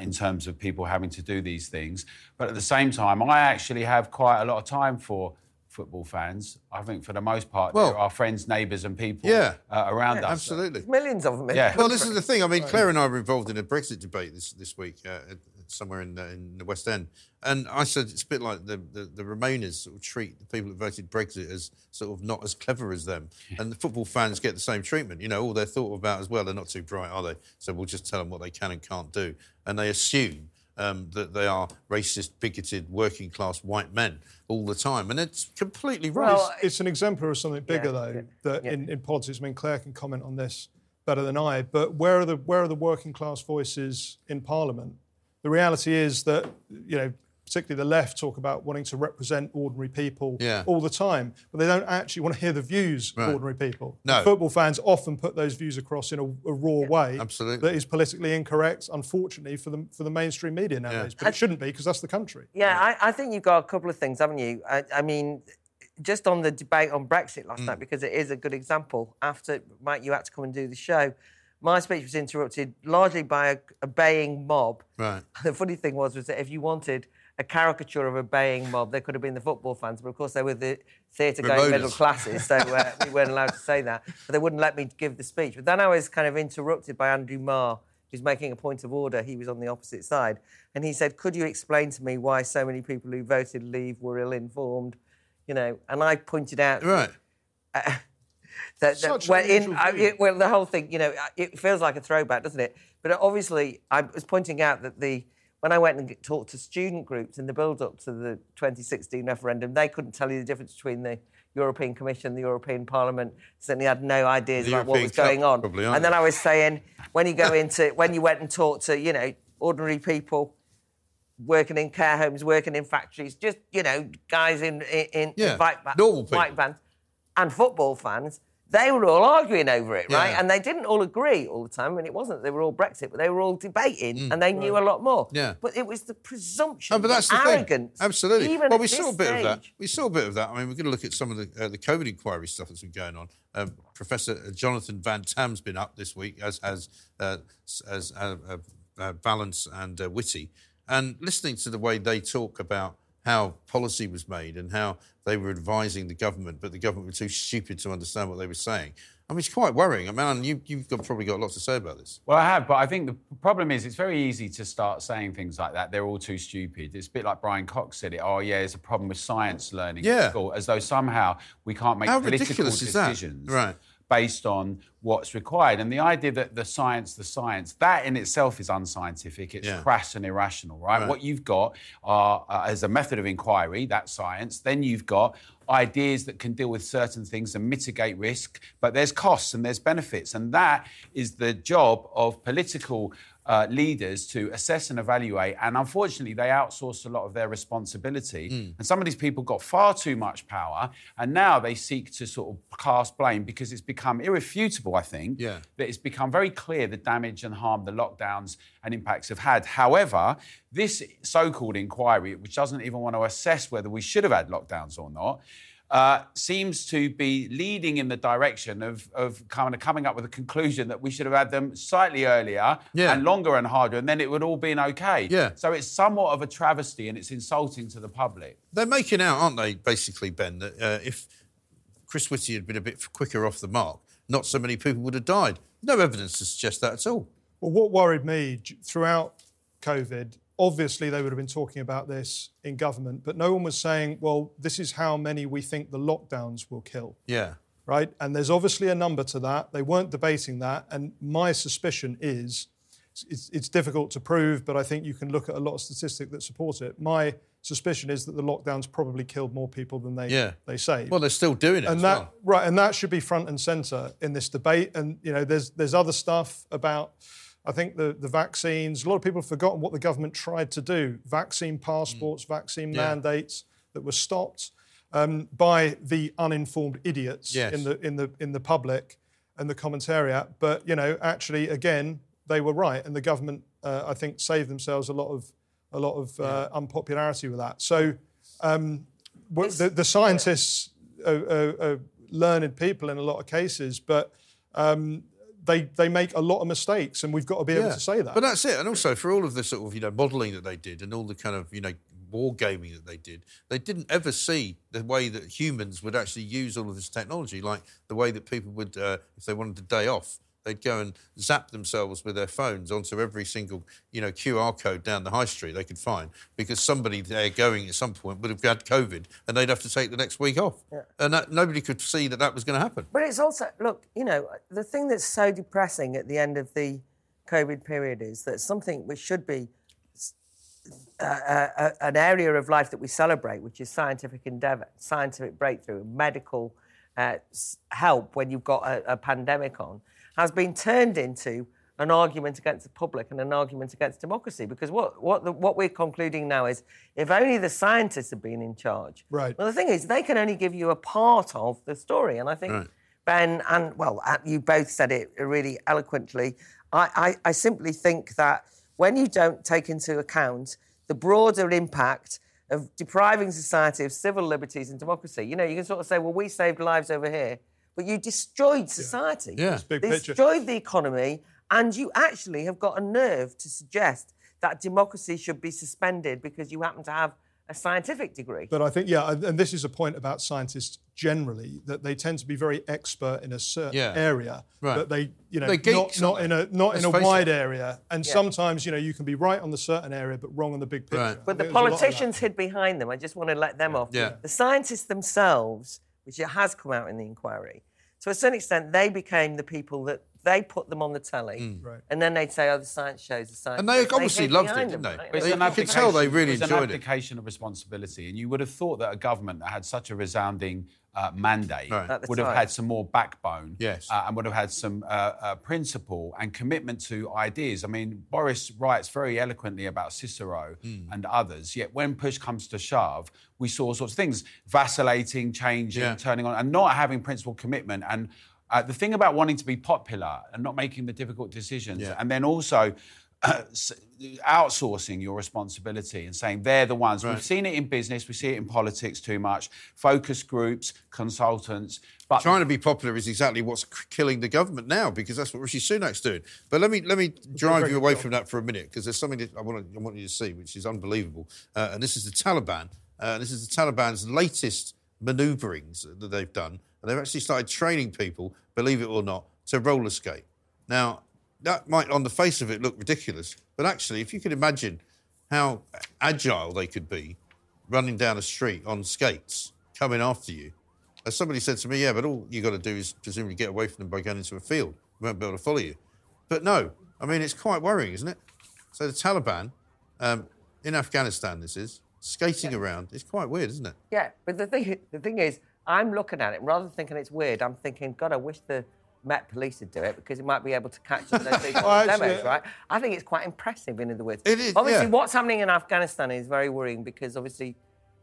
in terms of people having to do these things. But at the same time, I actually have quite a lot of time for football fans. I think for the most part, there are friends, neighbours and people around us. Absolutely. There's millions of them. Yeah. Well, this is the thing. I mean, Claire and I were involved in a Brexit debate this week somewhere in the West End. And I said it's a bit like the Remainers sort of treat the people that voted Brexit as sort of not as clever as them. And the football fans get the same treatment. You know, all they're thought about as well, they're not too bright, are they? So we'll just tell them what they can and can't do. And they assume that they are racist, bigoted, working-class white men all the time. And it's completely wrong. Well, it's an exemplar of something bigger, in politics. I mean, Claire can comment on this better than I, but where are the working-class voices in Parliament? The reality is that, you know, particularly the left talk about wanting to represent ordinary people all the time, but they don't actually want to hear the views of ordinary people. No. Football fans often put those views across in a raw way that is politically incorrect, unfortunately, for the mainstream media nowadays. But it shouldn't be, because that's the country. Yeah, right. I think you've got a couple of things, haven't you? I mean, just on the debate on Brexit last night, because it is a good example, after, Mike, you had to come and do the show... My speech was interrupted largely by a baying mob. Right. The funny thing was that if you wanted a caricature of a baying mob, there could have been the football fans, but of course they were the theatre-going middle classes, so we weren't allowed to say that. But they wouldn't let me give the speech. But then I was kind of interrupted by Andrew Marr, who's making a point of order, he was on the opposite side. And he said, could you explain to me why so many people who voted Leave were ill-informed? You know, and I pointed out... Right. Well, the whole thing, you know, it feels like a throwback, doesn't it? But obviously, I was pointing out that when I went and talked to student groups in the build-up to the 2016 referendum, they couldn't tell you the difference between the European Commission, the European Parliament, certainly had no ideas about what was going on. Probably, and then I was saying, when you went and talked to, you know, ordinary people working in care homes, working in factories, just, you know, guys in bike vans and football fans, they were all arguing over it, right? Yeah. And they didn't all agree all the time. I mean, it wasn't they were all Brexit, but they were all debating, and they knew a lot more. Yeah. But it was the presumption, arrogance. Thing. Absolutely. Well, we saw a bit of that. We saw a bit of that. I mean, we're going to look at some of the COVID inquiry stuff that's been going on. Professor Jonathan Van Tam's been up this week as Balance and Witty, and listening to the way they talk about how policy was made and how they were advising the government, but the government were too stupid to understand what they were saying. I mean, it's quite worrying. I mean, you've probably got a lot to say about this. Well, I have, but I think the problem is it's very easy to start saying things like that. They're all too stupid. It's a bit like Brian Cox said it. Oh, yeah, there's a problem with science learning at school, as though somehow we can't make political decisions based on what's required. And the idea that the science, that in itself is unscientific. It's crass and irrational, right? What you've got are, as a method of inquiry, that's science. Then you've got ideas that can deal with certain things and mitigate risk, but there's costs and there's benefits. And that is the job of political leaders to assess and evaluate. And unfortunately, they outsourced a lot of their responsibility. And some of these people got far too much power, and now they seek to sort of cast blame because it's become irrefutable, I think, that it's become very clear the damage and harm the lockdowns and impacts have had. However, this so-called inquiry, which doesn't even want to assess whether we should have had lockdowns or not, seems to be leading in the direction of kind of coming up with a conclusion that we should have had them slightly earlier and longer and harder, and then it would all been okay. Yeah. So it's somewhat of a travesty, and it's insulting to the public. They're making out, aren't they, basically, Ben, that if Chris Whitty had been a bit quicker off the mark, not so many people would have died. No evidence to suggest that at all. Well, what worried me throughout COVID... Obviously, they would have been talking about this in government, but no one was saying, well, this is how many we think the lockdowns will kill. Yeah. Right? And there's obviously a number to that. They weren't debating that. And my suspicion is, it's difficult to prove, but I think you can look at a lot of statistics that support it. My suspicion is that the lockdowns probably killed more people than they say. Well, they're still doing it and as that, well. Right, and that should be front and centre in this debate. And, you know, there's other stuff about... I think the vaccines, a lot of people have forgotten what the government tried to do. Vaccine passports, vaccine mandates that were stopped by the uninformed idiots in the public and the commentariat. But, you know, actually, again, they were right. And the government, I think, saved themselves a lot of unpopularity with that. So the scientists are learned people in a lot of cases, but... They make a lot of mistakes, and we've got to be able to say that. But that's it. And also, for all of the sort of, you know, modelling that they did and all the kind of, you know, war gaming that they didn't ever see the way that humans would actually use all of this technology, like the way that people would, if they wanted a day off, they'd go and zap themselves with their phones onto every single, you know, QR code down the high street they could find, because somebody there going at some point would have had COVID and they'd have to take the next week off. Yeah. And nobody could see that was going to happen. But it's also, look, you know, the thing that's so depressing at the end of the COVID period is that something which should be an area of life that we celebrate, which is scientific endeavour, scientific breakthrough, medical help when you've got a pandemic on, has been turned into an argument against the public and an argument against democracy. Because what we're concluding now is, if only the scientists had been in charge. Right. Well, the thing is, they can only give you a part of the story. And I think, Ben, and, well, you both said it really eloquently. I simply think that when you don't take into account the broader impact of depriving society of civil liberties and democracy, you know, you can sort of say, well, we saved lives over here. But you destroyed society, big destroyed the economy, and you actually have got a nerve to suggest that democracy should be suspended because you happen to have a scientific degree. But I think, yeah, and this is a point about scientists generally, that they tend to be very expert in a certain area, but they, you know, not in a wide area. And sometimes, you know, you can be right on the certain area, but wrong on the big picture. Right. But the politicians hid behind them. I just want to let them off. Yeah. The scientists themselves, which it has come out in the inquiry, to a certain extent, they became the people that they put them on the telly, and then they'd say, "Oh, the science shows, the science." And they obviously loved it, didn't they? You could tell they really enjoyed it. It's an abdication of responsibility, and you would have thought that a government that had such a resounding mandate would have had some more backbone, and would have had some principle and commitment to ideas. I mean, Boris writes very eloquently about Cicero and others. Yet, when push comes to shove, we saw all sorts of things vacillating, changing, turning on, and not having principled commitment. And the thing about wanting to be popular and not making the difficult decisions, and then also outsourcing your responsibility and saying they're the ones. Right. We've seen it in business, we see it in politics too much, focus groups, consultants. But trying to be popular is exactly what's killing the government now, because that's what Rishi Sunak's doing. But let me drive you away from that for a minute, because there's something that I want you to see, which is unbelievable. And this is the Taliban. This is the Taliban's latest manoeuvrings that they've done. And they've actually started training people, believe it or not, to roller skate. Now, that might, on the face of it, look ridiculous. But actually, if you could imagine how agile they could be running down a street on skates, coming after you. As somebody said to me, but all you got to do is presumably get away from them by going into a field. We won't be able to follow you. But no, it's quite worrying, isn't it? So the Taliban, in Afghanistan this is, skating around. It's quite weird, isn't it? Yeah, but the thing is, I'm looking at it, rather than thinking it's weird, I'm thinking, God, I wish the Met Police would do it, because it might be able to catch up those people on the demos, right? I think it's quite impressive, in other words. It is, obviously, what's happening in Afghanistan is very worrying, because, obviously,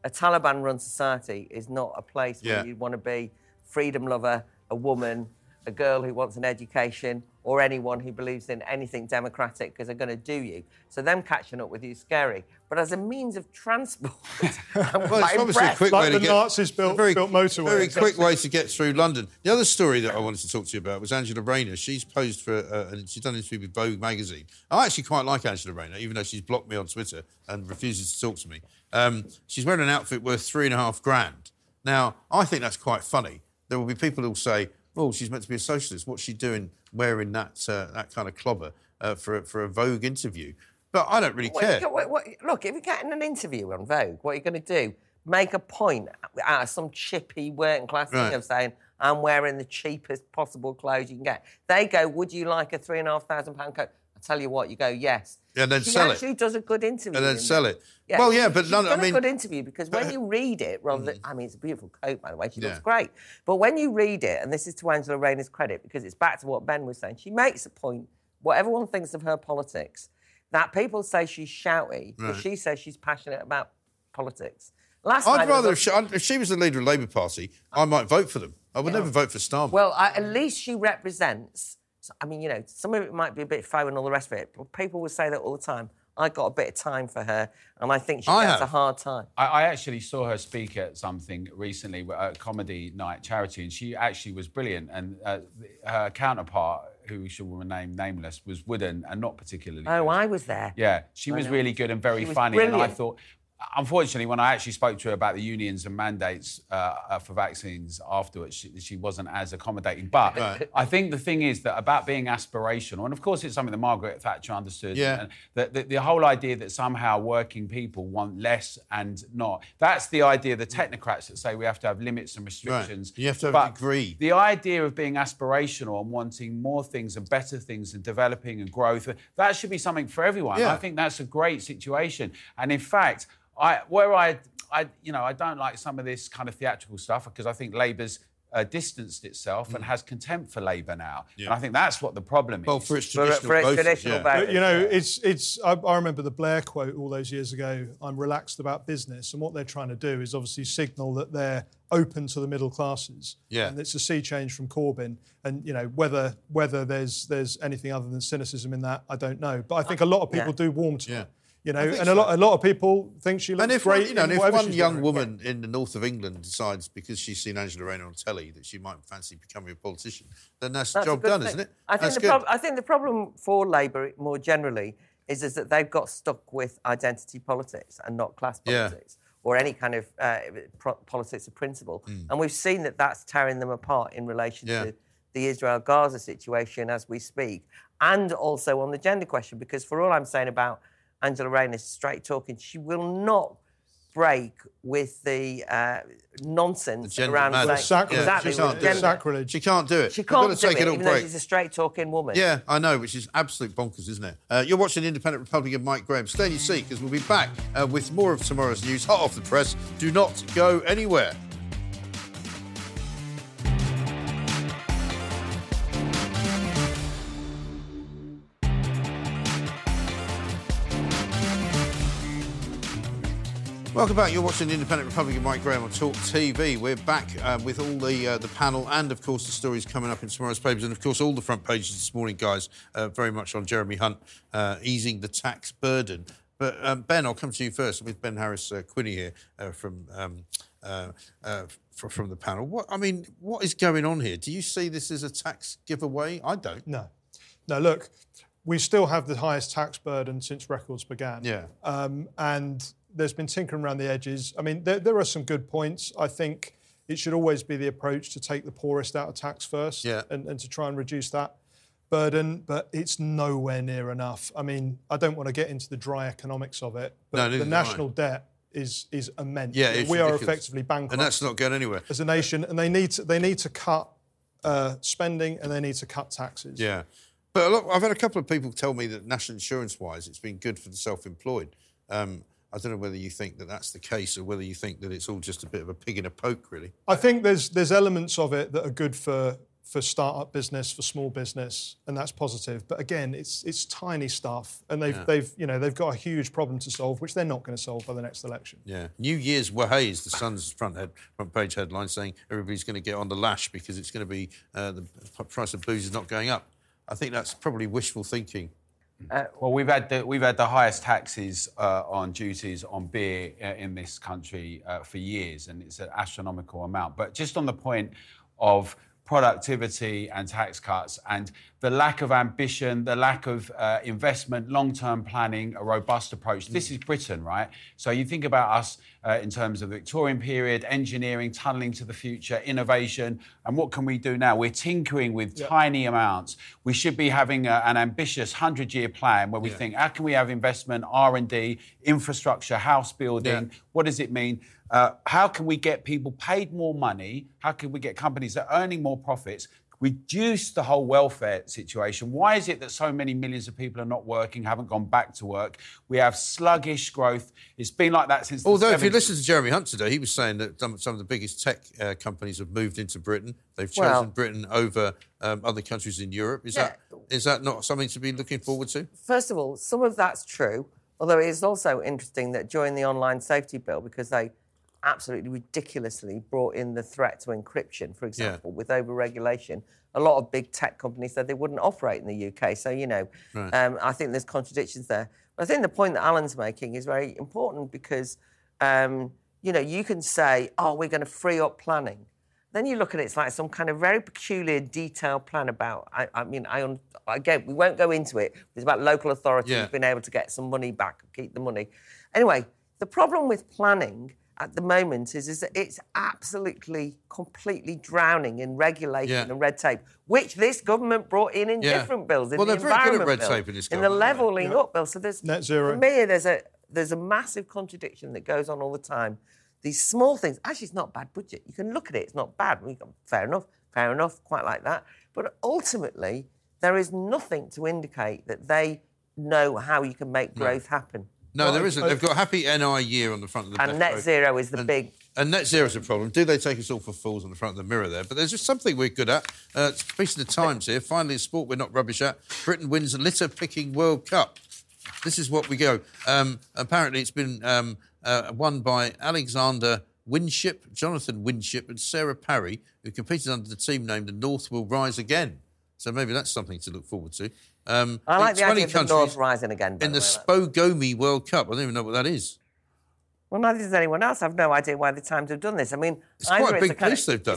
a Taliban-run society is not a place where you'd want to be freedom lover, a woman, a girl who wants an education, or anyone who believes in anything democratic, because they're going to do you. So them catching up with you is scary. But as a means of transport, I'm quite impressed. Like the Nazis built motorways. Very quick way to get through London. The other story that I wanted to talk to you about was Angela Rayner. She's posed for, and she's done an interview with Vogue magazine. I actually quite like Angela Rayner, even though she's blocked me on Twitter and refuses to talk to me. She's wearing an outfit worth $3,500. Now, I think that's quite funny. There will be people who'll say, oh, she's meant to be a socialist. What's she doing wearing that kind of clobber for a Vogue interview? But I don't really care. Look, if you're getting an interview on Vogue, what are you going to do? Make a point out of some chippy working-class thing of saying, I'm wearing the cheapest possible clothes you can get. They go, would you like a £3,500 coat? I tell you what, you go, yes. And then sell it. She actually does a good interview. And then sell it. Yeah. Well, yeah, but a good interview, because when you read it, rather than... it's a beautiful coat, by the way. She looks great. But when you read it, and this is to Angela Rayner's credit, because it's back to what Ben was saying, she makes a point, what everyone thinks of her politics, that people say she's shouty, but she says she's passionate about politics. If she was the leader of the Labour Party, I might vote for them. I would never vote for Starmer. Well, at least she represents... some of it might be a bit faux and all the rest of it, but people would say that all the time. I got a bit of time for her, and I think she gets a hard time. I actually saw her speak at something recently, a comedy night charity, and she actually was brilliant. And her counterpart, who we shall remain nameless, was wooden and not particularly good. Oh, I was there. Yeah, she was really good and very funny, brilliant. And I thought... Unfortunately, when I actually spoke to her about the unions and mandates for vaccines afterwards, she wasn't as accommodating. But I think the thing is that about being aspirational, and of course it's something that Margaret Thatcher understood, and the whole idea that somehow working people want less and not. That's the idea of the technocrats that say we have to have limits and restrictions. Right. You have to have a degree. The idea of being aspirational and wanting more things and better things and developing and growth, that should be something for everyone. Yeah. I think that's a great situation. And in fact... I don't like some of this kind of theatrical stuff, because I think Labour's distanced itself and has contempt for Labour now, and I think that's what the problem is. Well, for its traditional voters. You know, it's. I remember the Blair quote all those years ago. I'm relaxed about business, and what they're trying to do is obviously signal that they're open to the middle classes. Yeah, and it's a sea change from Corbyn. And you know, whether there's anything other than cynicism in that, I don't know. But I think a lot of people do warm to it. You know, and a lot of people think she looks great. If one young woman in the north of England decides, because she's seen Angela Rayner on telly, that she might fancy becoming a politician, then that's the job done, isn't it? I think the problem for Labour more generally is that they've got stuck with identity politics and not class politics. or any kind of politics of principle. And we've seen that that's tearing them apart in relation to the Israel-Gaza situation as we speak, and also on the gender question, because for all I'm saying about Angela Rayner straight talking, she will not break with the nonsense the around the sacrilege. Exactly, sacrilege. She can't do it. She can't do it, even though she's a straight-talking woman. Yeah, I know, which is absolute bonkers, isn't it? You're watching Independent Republic of Mike Graham. Stay in your seat, because we'll be back with more of tomorrow's news, hot off the press. Do not go anywhere. Welcome back. You're watching the Independent Republic of Mike Graham on Talk TV. We're back with all the panel and, of course, the stories coming up in tomorrow's papers and, of course, all the front pages this morning, guys, very much on Jeremy Hunt easing the tax burden. But, Ben, I'll come to you first with Ben Harris Quinney here from the panel. What is going on here? Do you see this as a tax giveaway? I don't. No, look, we still have the highest tax burden since records began. Yeah. And there's been tinkering around the edges. There are some good points. I think it should always be the approach to take the poorest out of tax first and to try and reduce that burden, but it's nowhere near enough. I don't want to get into the dry economics of it, but the national debt is immense. Yeah, we are effectively bankrupt. And that's not going anywhere. As a nation, and they need to cut spending and they need to cut taxes. Yeah. But look, I've had a couple of people tell me that national insurance-wise it's been good for the self-employed. I don't know whether you think that that's the case or whether you think that it's all just a bit of a pig in a poke, really. I think there's elements of it that are good for start-up business, for small business, and that's positive. But again, it's tiny stuff, and they've got a huge problem to solve, which they're not going to solve by the next election. Yeah, New Year's wahey is the Sun's front page headline saying everybody's going to get on the lash because it's going to be the price of booze is not going up. I think that's probably wishful thinking. Well, we've had the highest taxes on duties on beer in this country for years, and it's an astronomical amount. But just on the point of productivity and tax cuts and the lack of ambition, the lack of investment, long-term planning, a robust approach. This is Britain, right? So you think about us in terms of the Victorian period, engineering, tunnelling to the future, innovation, and what can we do now? We're tinkering with tiny amounts. We should be having an ambitious 100-year plan where we think, how can we have investment, R&D, infrastructure, house building? Yeah. What does it mean? How can we get people paid more money? How can we get companies that are earning more profits? Reduce the whole welfare situation. Why is it that so many millions of people are not working, haven't gone back to work? We have sluggish growth. It's been like that since the 70s. If you listen to Jeremy Hunt today, he was saying that some of the biggest tech companies have moved into Britain. They've chosen Britain over other countries in Europe. Is that not something to be looking forward to? First of all, some of that's true, although it is also interesting that during the online safety bill, because they absolutely ridiculously brought in the threat to encryption, for example, with over-regulation, a lot of big tech companies said they wouldn't operate in the UK. So, I think there's contradictions there. But I think the point that Alan's making is very important because, you can say, we're going to free up planning. Then you look at it, it's like some kind of very peculiar detailed plan about, again, we won't go into it, it's about local authorities being able to get some money back, keep the money. Anyway, the problem with planning at the moment is that it's absolutely, completely drowning in regulation and red tape, which this government brought in different bills, in the environment bill, in the levelling up bill. So there's, net zero. For me, there's a massive contradiction that goes on all the time. These small things, actually, it's not a bad budget. You can look at it, it's not bad. Fair enough, quite like that. But ultimately, there is nothing to indicate that they know how you can make growth happen. No, there isn't. They've got happy NI year on the front of the... And net zero is the big... And net zero is a problem. Do they take us all for fools on the front of the mirror there? But there's just something we're good at. It's a piece of the Times here. Finally, a sport we're not rubbish at. Britain wins the litter-picking World Cup. This is what we go. Apparently, it's been won by Alexander Winship, Jonathan Winship and Sarah Parry, who competed under the team name The North Will Rise Again. So maybe that's something to look forward to. I like the idea of the North rising again. In the Spogomi World Cup. I don't even know what that is. Well, neither does anyone else. I've no idea why the Times have done this. It's quite a big piece they've done.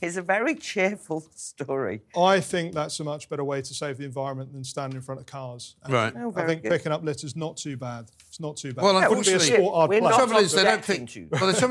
It's a very cheerful story. I think that's a much better way to save the environment than standing in front of cars. Right. I think picking up litter's not too bad. It's not too bad. Well, unfortunately, the trouble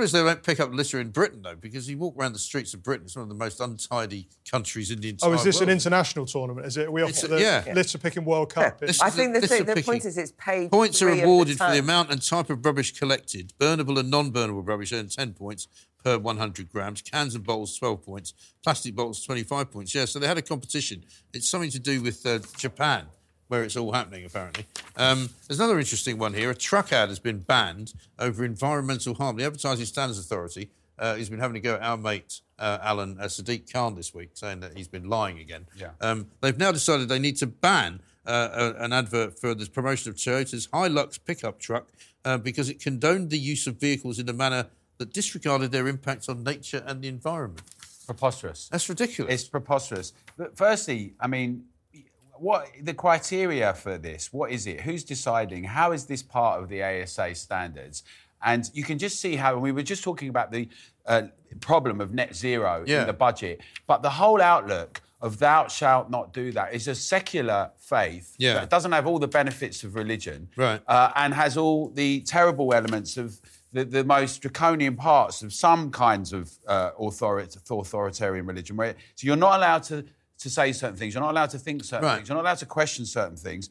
is they don't pick up litter in Britain, though, because you walk around the streets of Britain, it's one of the most untidy countries in the entire world. Oh, is this an international tournament? Is it? We offer the litter picking World Cup. Yeah. I think the point is it's paid. Points are awarded for the amount and type of rubbish collected. Burnable and non-burnable rubbish earn 10 points per 100 grams. Cans and bowls, 12 points. Plastic bottles, 25 points. Yeah, so they had a competition. It's something to do with Japan, where it's all happening, apparently. There's another interesting one here. A truck ad has been banned over environmental harm. The Advertising Standards Authority has been having a go at our mate, Alan Sadiq Khan, this week, saying that he's been lying again. Yeah. They've now decided they need to ban an advert for the promotion of Toyota's Hilux pickup truck because it condoned the use of vehicles in a manner that disregarded their impact on nature and the environment. Preposterous. That's ridiculous. It's preposterous. But firstly, I mean, what the criteria for this? What is it? Who's deciding? How is this part of the ASA standards? And you can just see how, and we were just talking about the problem of net zero in the budget, but the whole outlook of thou shalt not do that is a secular faith that doesn't have all the benefits of religion and has all the terrible elements of the most draconian parts of some kinds of authoritarian religion. Where so you're not allowed to say certain things. You're not allowed to think certain things. You're not allowed to question certain things.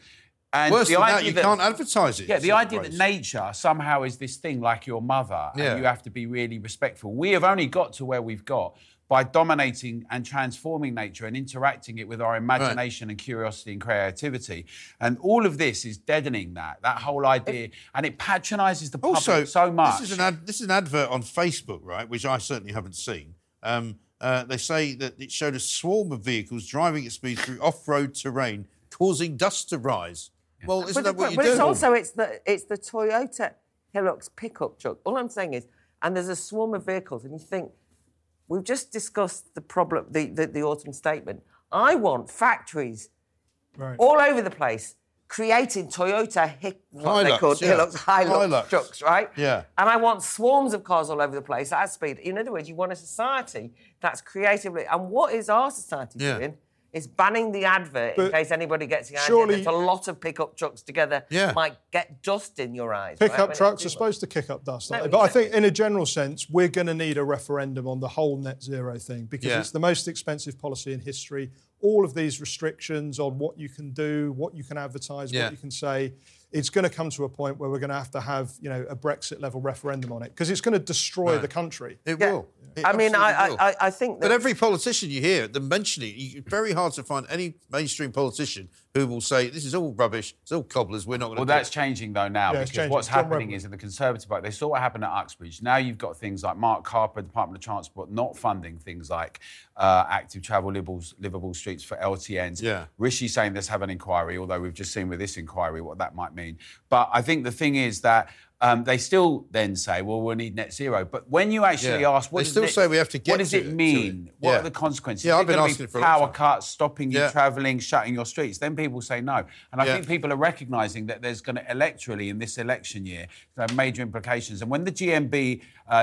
And worse than that, you can't advertise it. Yeah, the idea that nature somehow is this thing like your mother and you have to be really respectful. We have only got to where we've got by dominating and transforming nature and interacting it with our imagination and curiosity and creativity. And all of this is deadening that whole idea. And it patronises the public also, so much. This is an advert on Facebook, right, which I certainly haven't seen. They say that it showed a swarm of vehicles driving at speed through off-road terrain, causing dust to rise. Yeah. Well, isn't that what you do? But it's also it's the Toyota Hilux pickup truck. All I'm saying is, and there's a swarm of vehicles, and you think, we've just discussed the problem, the autumn statement. I want factories all over the place creating Toyota Hilux trucks, right? Yeah. And I want swarms of cars all over the place at speed. In other words, you want a society that's creatively... And what is our society doing is banning the advert in case anybody gets the idea that a lot of pickup trucks together might get dust in your eyes. Pickup trucks are supposed to kick up dust, aren't they? But I think in a general sense, we're going to need a referendum on the whole net zero thing because it's the most expensive policy in history. All of these restrictions on what you can do, what you can advertise, what you can say, it's going to come to a point where we're going to have, you know, a Brexit-level referendum on it because it's going to destroy the country. It will. Yeah. I think that... But every politician you hear, the mentioning, it's very hard to find any mainstream politician who will say, this is all rubbish, it's all cobblers, we're not going to... Well, that's changing, though, now, because what's happening is in the Conservative Party, they saw what happened at Uxbridge. Now you've got things like Mark Carper, Department of Transport, not funding things like active travel, livable streets for LTNs. Yeah. Rishi saying let's have an inquiry, although we've just seen with this inquiry what that might mean. But I think the thing is that they still then say, well, we'll need net zero. But when you actually ask, what does it mean? What are the consequences? Yeah, I've been asking for power cuts, stopping you travelling, shutting your streets. Then people say no. And I think people are recognising that there's going to electorally in this election year have major implications. And when the GMB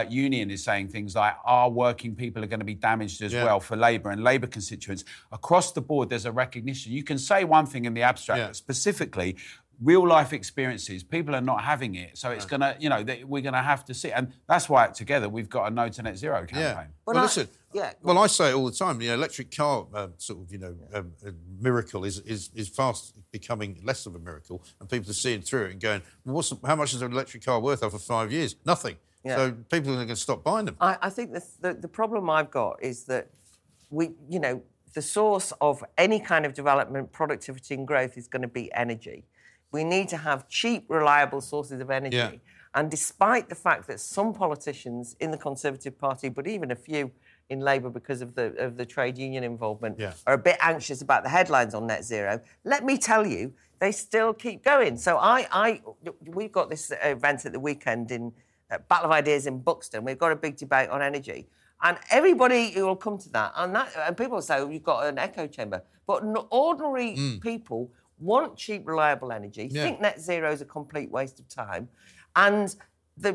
union is saying things like our working people are going to be damaged as well for Labour and Labour constituents, across the board there's a recognition. You can say one thing in the abstract, but specifically... real-life experiences, people are not having it. So it's going to, you know, we're going to have to see. And that's why, together, we've got a No to Net Zero campaign. Yeah. Well, I say it all the time, you know, electric car miracle is fast becoming less of a miracle. And people are seeing through it and going, well, how much is an electric car worth after 5 years? Nothing. Yeah. So people are going to stop buying them. I think the problem I've got is that we, you know, the source of any kind of development, productivity and growth is going to be energy. We need to have cheap, reliable sources of energy. Yeah. And despite the fact that some politicians in the Conservative Party, but even a few in Labour because of the trade union involvement, are a bit anxious about the headlines on net zero, let me tell you, they still keep going. So we've got this event at the weekend in Battle of Ideas in Buxton. We've got a big debate on energy. And everybody who will come to that, and people say, well, you've got an echo chamber. But ordinary people... want cheap, reliable energy, think net zero is a complete waste of time, and the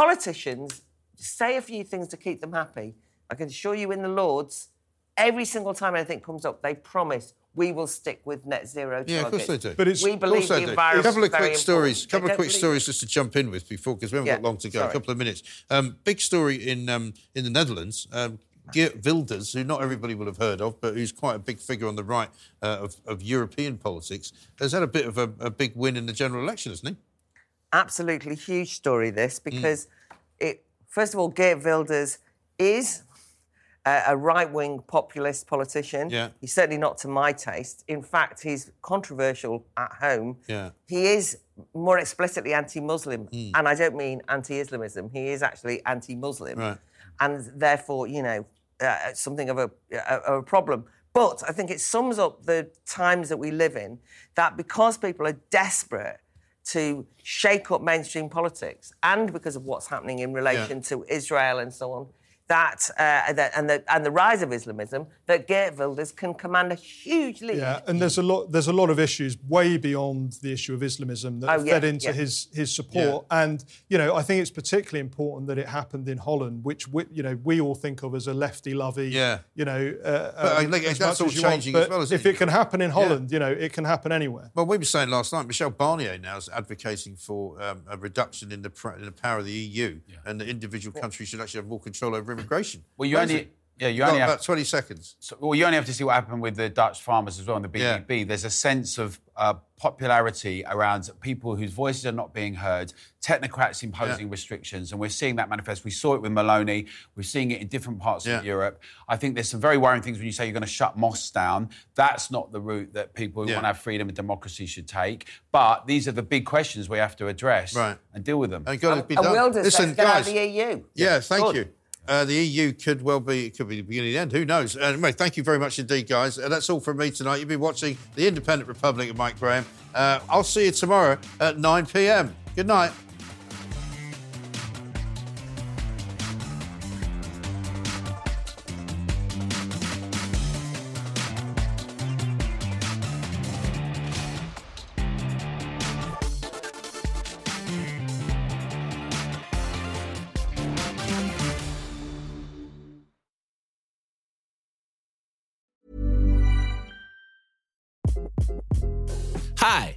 politicians say a few things to keep them happy. I can assure you in the Lords, every single time anything comes up, they promise we will stick with net zero targets. Yeah, of course they do. But it's, we believe the environment is very important. A couple of quick stories just to jump in with before, because we haven't got long to go, a couple of minutes. Big story in the Netherlands, Geert Wilders, who not everybody will have heard of, but who's quite a big figure on the right of European politics, has had a bit of a big win in the general election, hasn't he? Absolutely huge story, this, because it, first of all, Geert Wilders is a right-wing populist politician. Yeah. He's certainly not to my taste. In fact, he's controversial at home. Yeah. He is more explicitly anti-Muslim, and I don't mean anti-Islamism. He is actually anti-Muslim. Right. And therefore, you know, something of a problem. But I think it sums up the times that we live in, that because people are desperate to shake up mainstream politics and because of what's happening in relation to Israel and so on, that, and the rise of Islamism, that Geert Wilders can command a huge lead. Yeah, and there's a lot of issues way beyond the issue of Islamism that fed into his support. Yeah. And, you know, I think it's particularly important that it happened in Holland, which, we all think of as a lefty-lovey, you know... but I think that's all changing as well, isn't it? If it can happen in Holland, you know, it can happen anywhere. Well, we were saying last night, Michel Barnier now is advocating for a reduction in the power of the EU and the individual countries should actually have more control over immigration. Well, you only have about 20 seconds. So, well, you only have to see what happened with the Dutch farmers as well in the BBB. Yeah. There's a sense of popularity around people whose voices are not being heard, technocrats imposing restrictions, and we're seeing that manifest. We saw it with Maloney. We're seeing it in different parts of Europe. I think there's some very worrying things when you say you're going to shut mosques down. That's not the route that people who want to have freedom and democracy should take. But these are the big questions we have to address and deal with them. And Wilders, listen, guys, out of the EU. Yeah, thank you. The EU could be the beginning of the end. Who knows? Anyway, thank you very much indeed, guys. That's all from me tonight. You've been watching The Independent Republic of Mike Graham. I'll see you tomorrow at 9 p.m. Good night. Hi,